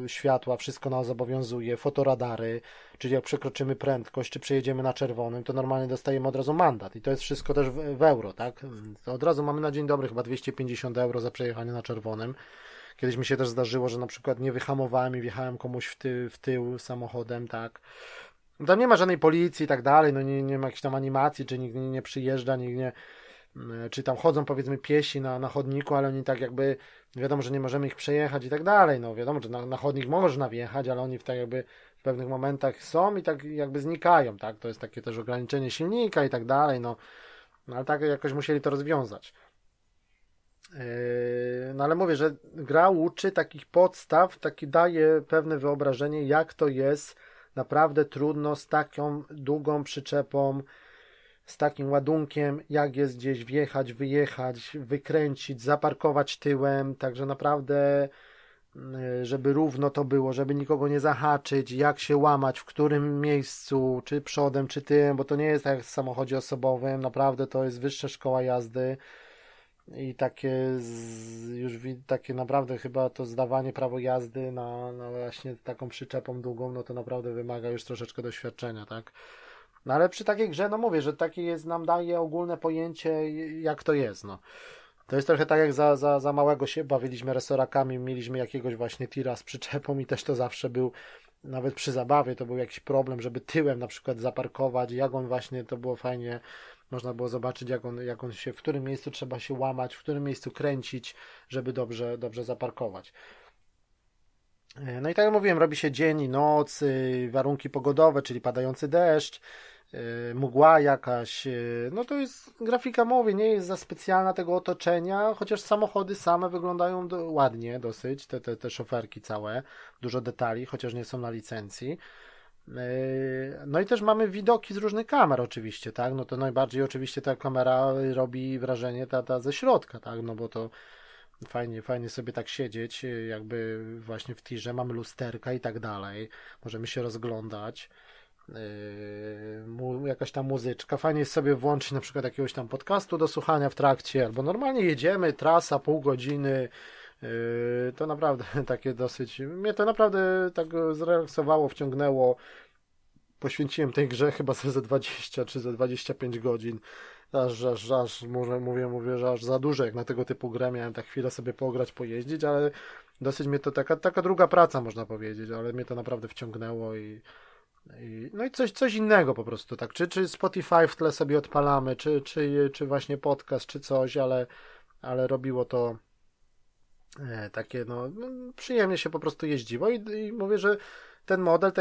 światła, wszystko nas obowiązuje, fotoradary, czyli jak przekroczymy prędkość, czy przejedziemy na czerwonym, to normalnie dostajemy od razu mandat i to jest wszystko też w euro, tak? To od razu mamy na dzień dobry chyba 250 euro za przejechanie na czerwonym. Kiedyś mi się też zdarzyło, że na przykład nie wyhamowałem i wjechałem komuś w tył samochodem, tak? Tam nie ma żadnej policji i tak dalej, no nie ma jakichś tam animacji, czy nikt nie przyjeżdża, nikt nie... czy tam chodzą, powiedzmy, piesi na chodniku, ale oni tak jakby, wiadomo, że nie możemy ich przejechać i tak dalej, no wiadomo, że na chodnik można wjechać, ale oni tak jakby w pewnych momentach są i tak jakby znikają, tak, to jest takie też ograniczenie silnika i tak dalej, no ale tak jakoś musieli to rozwiązać. No ale mówię, że gra uczy takich podstaw, daje pewne wyobrażenie, jak to jest naprawdę trudno z taką długą przyczepą, z takim ładunkiem, jak jest gdzieś wjechać, wyjechać, wykręcić, zaparkować tyłem, także naprawdę, żeby równo to było, żeby nikogo nie zahaczyć, jak się łamać, w którym miejscu, czy przodem, czy tyłem, bo to nie jest tak jak w samochodzie osobowym, naprawdę to jest wyższa szkoła jazdy i takie naprawdę chyba to zdawanie prawo jazdy na właśnie taką przyczepą długą, no to naprawdę wymaga już troszeczkę doświadczenia, tak? No ale przy takiej grze, no mówię, że takie jest, nam daje ogólne pojęcie, jak to jest, no. To jest trochę tak, jak za małego się bawiliśmy resorakami, mieliśmy jakiegoś właśnie tira z przyczepą i też to zawsze był, nawet przy zabawie, to był jakiś problem, żeby tyłem na przykład zaparkować, jak on właśnie, to było fajnie, można było zobaczyć, jak on się, w którym miejscu trzeba się łamać, w którym miejscu kręcić, żeby dobrze zaparkować. No i tak jak mówiłem, robi się dzień i noc, warunki pogodowe, czyli padający deszcz, mgła jakaś, no to jest, grafika, mówię, nie jest za specjalna tego otoczenia, chociaż samochody same wyglądają ładnie dosyć, te szoferki całe, dużo detali, chociaż nie są na licencji. No i też mamy widoki z różnych kamer oczywiście, tak, no to najbardziej oczywiście ta kamera robi wrażenie ta ze środka, tak, no bo to Fajnie sobie tak siedzieć, jakby właśnie w tirze, mamy lusterka i tak dalej, możemy się rozglądać, jakaś tam muzyczka, fajnie jest sobie włączyć na przykład jakiegoś tam podcastu do słuchania w trakcie, albo normalnie jedziemy, trasa, pół godziny, to naprawdę takie dosyć, mnie to naprawdę tak zrelaksowało, wciągnęło, poświęciłem tej grze chyba ze 20 czy ze 25 godzin. Mówię, że aż za dużo jak na tego typu grę. Miałem tak chwilę sobie pograć, pojeździć, ale dosyć mnie to taka druga praca, można powiedzieć, ale mnie to naprawdę wciągnęło i coś innego po prostu, tak, czy Spotify w tle sobie odpalamy, czy właśnie podcast, czy coś, ale robiło to takie, przyjemnie się po prostu jeździło i mówię, że ten model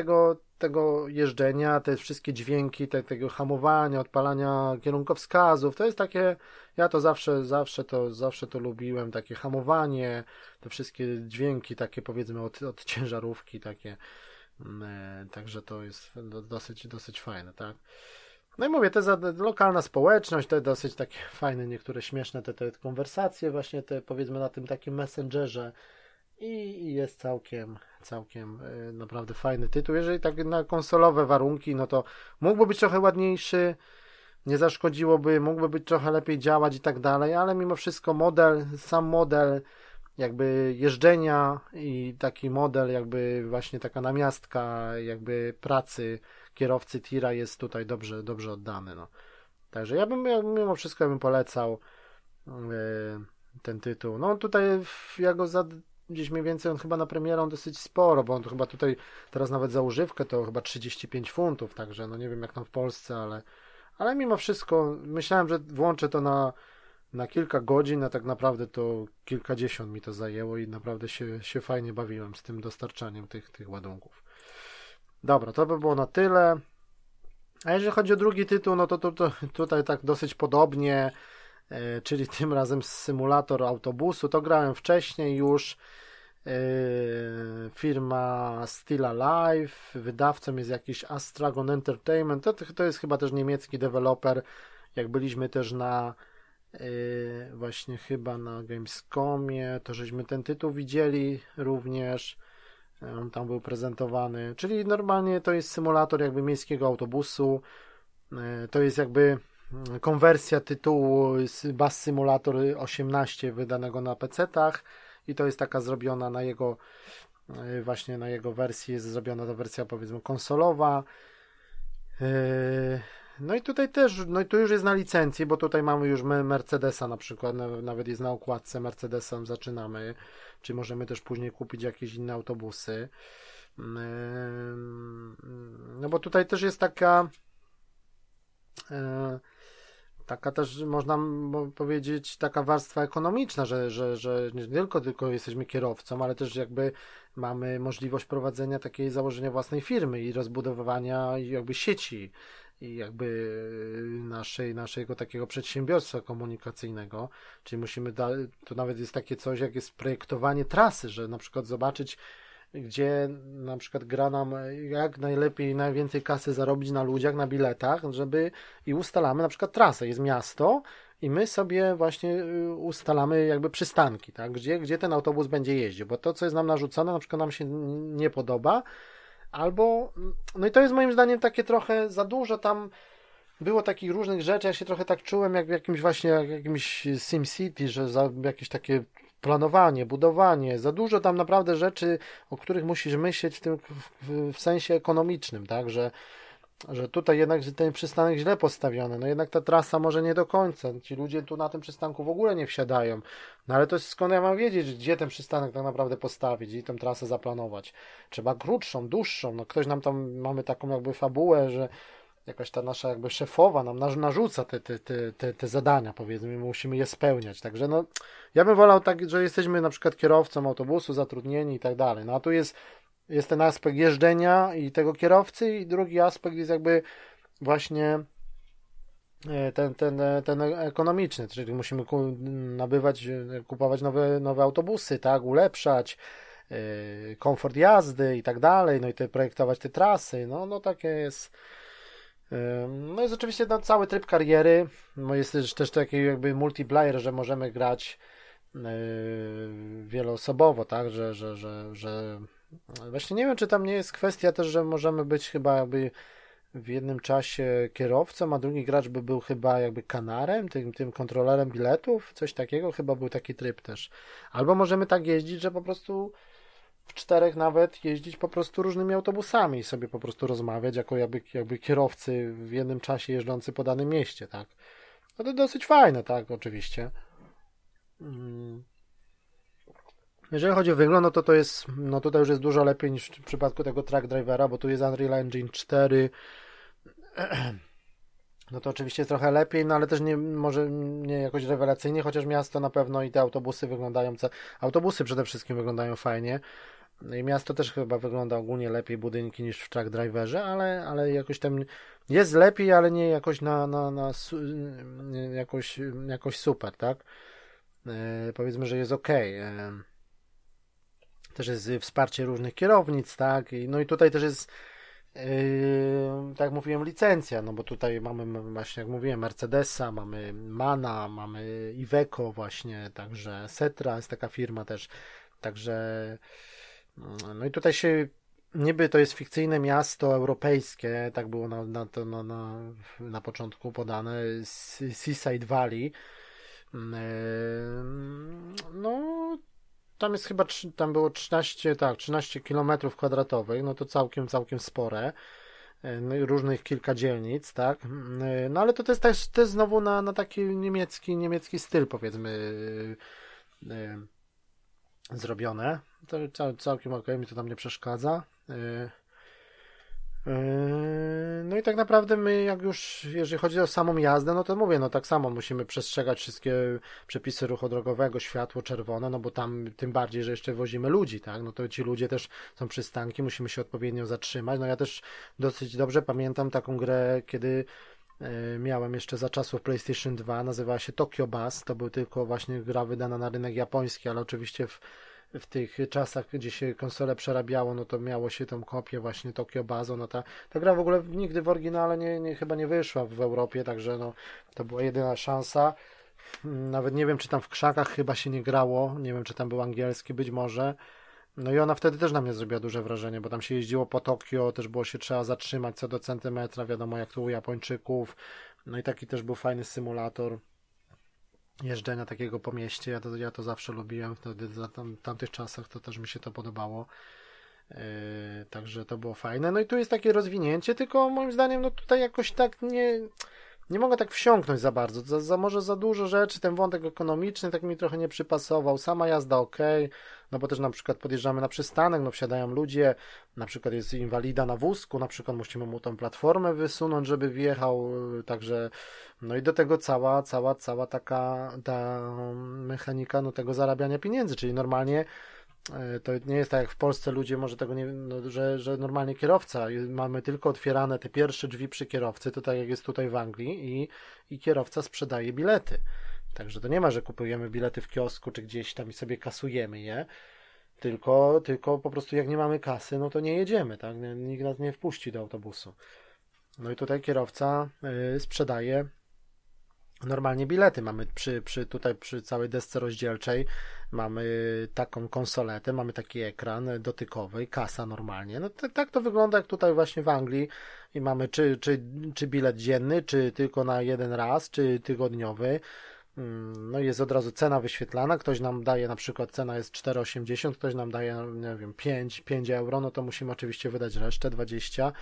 tego jeżdżenia, te wszystkie dźwięki, tego hamowania, odpalania kierunkowskazów, to jest takie, ja to zawsze to lubiłem, takie hamowanie, te wszystkie dźwięki takie, powiedzmy, od ciężarówki takie, także to jest dosyć fajne, tak. No i mówię, lokalna społeczność, te dosyć takie fajne, niektóre śmieszne te konwersacje właśnie, te powiedzmy na tym takim messengerze, i jest całkiem naprawdę fajny tytuł. Jeżeli tak na konsolowe warunki, no to mógłby być trochę ładniejszy, nie zaszkodziłoby, mógłby być trochę lepiej działać i tak dalej, ale mimo wszystko sam model jakby jeżdżenia i taki model jakby właśnie taka namiastka jakby pracy kierowcy tira jest tutaj dobrze oddany, no. Także ja bym mimo wszystko polecał ten tytuł. No tutaj ja go gdzieś mniej więcej on chyba na premierę dosyć sporo, bo on to chyba tutaj teraz nawet za używkę to chyba 35 funtów, także no nie wiem jak tam w Polsce, ale mimo wszystko myślałem, że włączę to na kilka godzin, a tak naprawdę to kilkadziesiąt mi to zajęło i naprawdę się fajnie bawiłem z tym dostarczaniem tych ładunków. Dobra, to by było na tyle. A jeżeli chodzi o drugi tytuł, no to tutaj tak dosyć podobnie, czyli tym razem symulator autobusu. To grałem wcześniej już. Firma Still Alive, wydawcą jest jakiś Astragon Entertainment, to jest chyba też niemiecki deweloper. Jak byliśmy też na właśnie chyba na Gamescomie, to żeśmy ten tytuł widzieli również, on tam był prezentowany, czyli normalnie to jest symulator jakby miejskiego autobusu, to jest jakby konwersja tytułu Bus Simulator 18 wydanego na PC-tach i to jest taka zrobiona na jego właśnie na jego wersji, jest zrobiona ta wersja powiedzmy konsolowa. No i tutaj też, no i tu już jest na licencji, bo tutaj mamy już Mercedesa na przykład, nawet jest na okładce Mercedesem zaczynamy, czy możemy też później kupić jakieś inne autobusy. No bo tutaj też jest taka też można powiedzieć taka warstwa ekonomiczna, że nie tylko jesteśmy kierowcą, ale też jakby mamy możliwość prowadzenia takiej założenia własnej firmy i rozbudowywania jakby sieci i jakby naszego takiego przedsiębiorstwa komunikacyjnego, czyli musimy, to nawet jest takie coś jak jest projektowanie trasy, że na przykład zobaczyć gdzie na przykład gra nam jak najlepiej, najwięcej kasy zarobić na ludziach, na biletach, żeby i ustalamy na przykład trasę, jest miasto i my sobie właśnie ustalamy jakby przystanki, tak, gdzie ten autobus będzie jeździł, bo to co jest nam narzucone na przykład nam się nie podoba albo, no i to jest moim zdaniem takie trochę za dużo tam było takich różnych rzeczy, ja się trochę tak czułem jak w jakimś właśnie, jak jakimś SimCity, że za jakieś takie planowanie, budowanie, za dużo tam naprawdę rzeczy, o których musisz myśleć w tym w sensie ekonomicznym, tak, że tutaj jednak ten przystanek źle postawiony, no jednak ta trasa może nie do końca, ci ludzie tu na tym przystanku w ogóle nie wsiadają, no ale to skąd ja mam wiedzieć, gdzie ten przystanek tak naprawdę postawić i tę trasę zaplanować, trzeba krótszą, dłuższą, no ktoś nam tam, mamy taką jakby fabułę, że jakaś ta nasza jakby szefowa nam narzuca te zadania, powiedzmy, musimy je spełniać, także no ja bym wolał tak, że jesteśmy na przykład kierowcą autobusu, zatrudnieni i tak dalej, no a tu jest ten aspekt jeżdżenia i tego kierowcy i drugi aspekt jest jakby właśnie ten ekonomiczny, czyli musimy kupować nowe autobusy, tak, ulepszać komfort jazdy i tak dalej, no i projektować te trasy, no takie jest. No jest oczywiście tam cały tryb kariery, no jest też taki jakby multiplayer, że możemy grać wieloosobowo, tak, że właśnie nie wiem, czy tam nie jest kwestia też, że możemy być chyba jakby w jednym czasie kierowcą, a drugi gracz by był chyba jakby kanarem, tym kontrolerem biletów, coś takiego, chyba był taki tryb też. Albo możemy tak jeździć, że po prostu w czterech nawet jeździć po prostu różnymi autobusami i sobie po prostu rozmawiać jako jakby kierowcy w jednym czasie jeżdżący po danym mieście, tak? No to dosyć fajne, tak, oczywiście. Jeżeli chodzi o wygląd, no to jest, no tutaj już jest dużo lepiej niż w przypadku tego Truck Drivera, bo tu jest Unreal Engine 4. No to oczywiście trochę lepiej, no ale też nie, może nie jakoś rewelacyjnie, chociaż miasto na pewno i te autobusy wyglądają, autobusy przede wszystkim wyglądają fajnie. No i miasto też chyba wygląda ogólnie lepiej, budynki, niż w Truck Driverze, ale jakoś tam jest lepiej, ale nie jakoś jakoś super, tak? Powiedzmy, że jest okej. Też jest wsparcie różnych kierownic, tak? No i tutaj też jest, tak jak mówiłem, licencja, no bo tutaj mamy właśnie, jak mówiłem, Mercedesa, mamy Mana, mamy Iveco właśnie, także Setra jest taka firma też, także no i tutaj się niby to jest fikcyjne miasto europejskie, tak było na początku podane, Seaside Valley, no tam jest chyba, tam było 13 km2, no to całkiem spore, różnych kilka dzielnic, tak, no ale to jest też znowu na taki niemiecki styl, powiedzmy, zrobione, to całkiem okej, mi to tam nie przeszkadza. No i tak naprawdę my, jak już, jeżeli chodzi o samą jazdę, no to mówię, no tak samo musimy przestrzegać wszystkie przepisy ruchu drogowego, światło czerwone, no bo tam tym bardziej, że jeszcze wozimy ludzi, tak, no to ci ludzie też są przystanki, musimy się odpowiednio zatrzymać. No ja też dosyć dobrze pamiętam taką grę, kiedy miałem jeszcze za czasów PlayStation 2, nazywała się Tokyo Bus, to była tylko właśnie gra wydana na rynek japoński, ale oczywiście w tych czasach, gdzie się konsole przerabiało, no to miało się tą kopię właśnie Tokyo Bazo, no ta gra w ogóle nigdy w oryginale chyba nie wyszła w Europie, także no to była jedyna szansa. Nawet nie wiem, czy tam w krzakach chyba się nie grało, nie wiem, czy tam był angielski, być może. No i ona wtedy też na mnie zrobiła duże wrażenie, bo tam się jeździło po Tokio, też było się trzeba zatrzymać co do centymetra, wiadomo jak tu u Japończyków, no i taki też był fajny symulator jeżdżenia takiego po mieście, ja to zawsze lubiłem wtedy, w tamtych czasach to też mi się to podobało, także to było fajne. No i tu jest takie rozwinięcie, tylko moim zdaniem no tutaj jakoś tak nie mogę tak wsiąknąć za bardzo, może za dużo rzeczy, ten wątek ekonomiczny tak mi trochę nie przypasował, sama jazda okej, no bo też na przykład podjeżdżamy na przystanek, no wsiadają ludzie, na przykład jest inwalida na wózku, na przykład musimy mu tą platformę wysunąć, żeby wjechał, także no i do tego cała ta mechanika no tego zarabiania pieniędzy, czyli normalnie to nie jest tak jak w Polsce ludzie może tego nie, no, że normalnie kierowca, mamy tylko otwierane te pierwsze drzwi przy kierowcy, to tak jak jest tutaj w Anglii i kierowca sprzedaje bilety, także to nie ma, że kupujemy bilety w kiosku czy gdzieś tam i sobie kasujemy je, tylko po prostu jak nie mamy kasy, no to nie jedziemy, tak? Nikt nas nie wpuści do autobusu, no i tutaj kierowca sprzedaje normalnie bilety, mamy przy całej desce rozdzielczej mamy taką konsoletę, mamy taki ekran dotykowy, kasa normalnie, no tak to wygląda jak tutaj właśnie w Anglii i mamy czy bilet dzienny, czy tylko na jeden raz, czy tygodniowy, no jest od razu cena wyświetlana, ktoś nam daje na przykład cena jest 4,80, ktoś nam daje, nie wiem, 5 euro, no to musimy oczywiście wydać resztę, 20,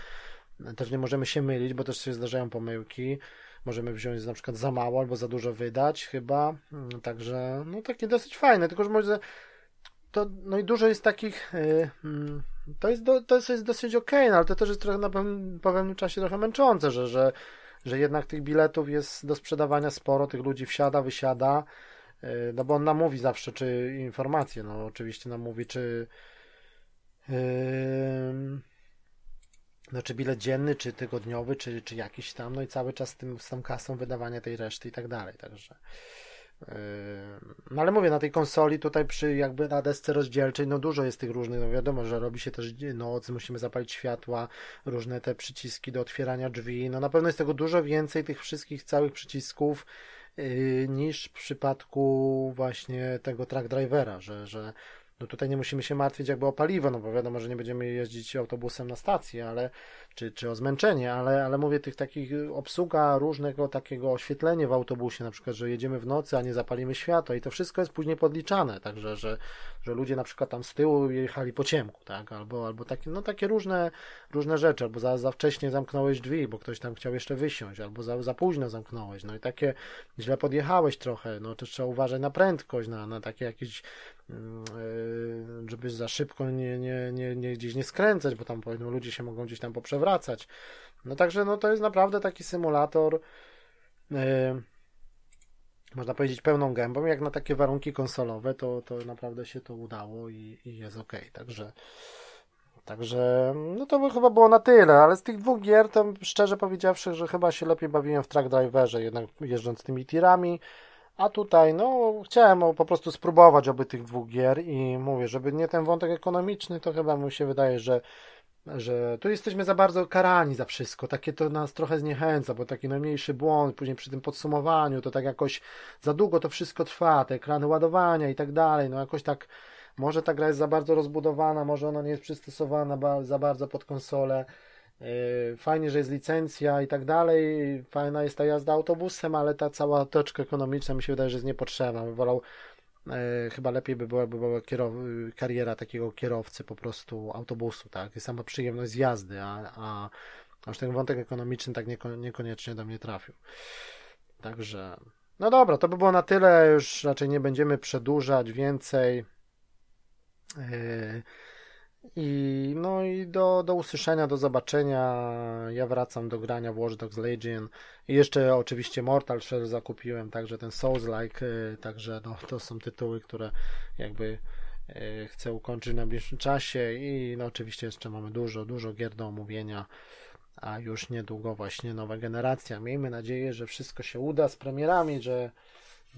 też nie możemy się mylić, bo też się zdarzają pomyłki. Możemy wziąć na przykład za mało albo za dużo wydać chyba, także no takie dosyć fajne, tylko że może to, no i dużo jest takich, to jest dosyć okej, no ale to też jest trochę na pewnym czasie trochę męczące, że jednak tych biletów jest do sprzedawania sporo, tych ludzi wsiada, wysiada, no bo on nam mówi zawsze, czy informacje, no oczywiście nam mówi, czy bilet dzienny, czy tygodniowy, czy jakiś tam, no i cały czas z tą kasą wydawania tej reszty i tak dalej, także no ale mówię, na tej konsoli tutaj przy jakby na desce rozdzielczej no dużo jest tych różnych, no wiadomo, że robi się też noc, musimy zapalić światła, różne te przyciski do otwierania drzwi, no na pewno jest tego dużo więcej tych wszystkich całych przycisków niż w przypadku właśnie tego Truck Drivera, że no tutaj nie musimy się martwić jakby o paliwo, no bo wiadomo, że nie będziemy jeździć autobusem na stację, ale czy o zmęczenie, ale mówię tych takich obsługa różnego takiego oświetlenie w autobusie, na przykład, że jedziemy w nocy, a nie zapalimy światła i to wszystko jest później podliczane, także, że ludzie na przykład tam z tyłu jechali po ciemku, tak, albo takie, no, takie różne rzeczy, albo za wcześnie zamknąłeś drzwi, bo ktoś tam chciał jeszcze wysiąść, albo za późno zamknąłeś, no i takie źle podjechałeś trochę, no też trzeba uważać na prędkość, na takie jakieś żeby za szybko nie gdzieś nie skręcać, bo tam no, ludzie się mogą gdzieś tam poprzewracać. No także no, to jest naprawdę taki symulator można powiedzieć pełną gębą, jak na takie warunki konsolowe to naprawdę się to udało i jest okej. Także no to by chyba było na tyle, ale z tych dwóch gier to szczerze powiedziawszy, że chyba się lepiej bawiłem w Truck Driverze, jednak jeżdżąc tymi tirami. A tutaj, no, chciałem po prostu spróbować oby tych dwóch gier i mówię, żeby nie ten wątek ekonomiczny, to chyba mi się wydaje, że tu jesteśmy za bardzo karani za wszystko. Takie to nas trochę zniechęca, bo taki najmniejszy błąd, później przy tym podsumowaniu, to tak jakoś za długo to wszystko trwa, te ekrany ładowania i tak dalej, no jakoś tak, może ta gra jest za bardzo rozbudowana, może ona nie jest przystosowana za bardzo pod konsolę. Fajnie, że jest licencja i tak dalej, fajna jest ta jazda autobusem, ale ta cała otoczka ekonomiczna mi się wydaje, że jest niepotrzebna. Wolał, chyba lepiej by była kariera takiego kierowcy po prostu autobusu, tak? I sama przyjemność z jazdy, a już ten wątek ekonomiczny tak niekoniecznie do mnie trafił. Także, no dobra, to by było na tyle, już raczej nie będziemy przedłużać więcej. I no i do usłyszenia, do zobaczenia. Ja wracam do grania w Watch Dogs Legion i jeszcze oczywiście Mortal Shell zakupiłem, także ten Souls-like, także no, to są tytuły, które jakby chcę ukończyć w najbliższym czasie i no oczywiście jeszcze mamy dużo gier do omówienia, a już niedługo właśnie nowa generacja. Miejmy nadzieję, że wszystko się uda z premierami, że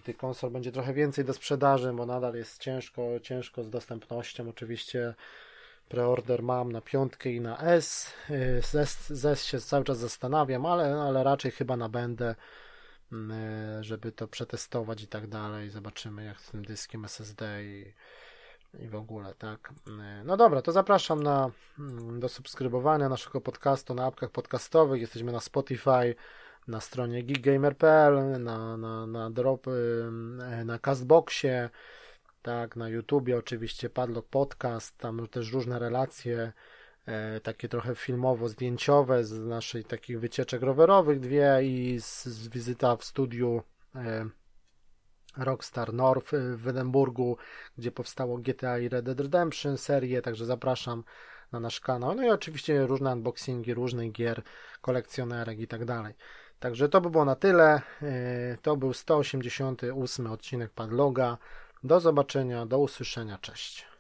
tych konsol będzie trochę więcej do sprzedaży, bo nadal jest ciężko z dostępnością, oczywiście preorder mam na 5 i na S. S się cały czas zastanawiam, ale raczej chyba nabędę, żeby to przetestować i tak dalej. Zobaczymy jak z tym dyskiem SSD i w ogóle, tak. No dobra, to zapraszam do subskrybowania naszego podcastu na apkach podcastowych. Jesteśmy na Spotify, na stronie geekgamer.pl, na Drop, na Castboxie, tak, na YouTubie oczywiście Padloga Podcast, tam też różne relacje takie trochę filmowo-zdjęciowe z naszych takich wycieczek rowerowych dwie i z wizyta w studiu Rockstar North w Edynburgu, gdzie powstało GTA i Red Dead Redemption serię, także zapraszam na nasz kanał, no i oczywiście różne unboxingi różnych gier, kolekcjonerek i tak dalej. Także to by było na tyle, to był 188 odcinek Padloga. Do zobaczenia, do usłyszenia, cześć.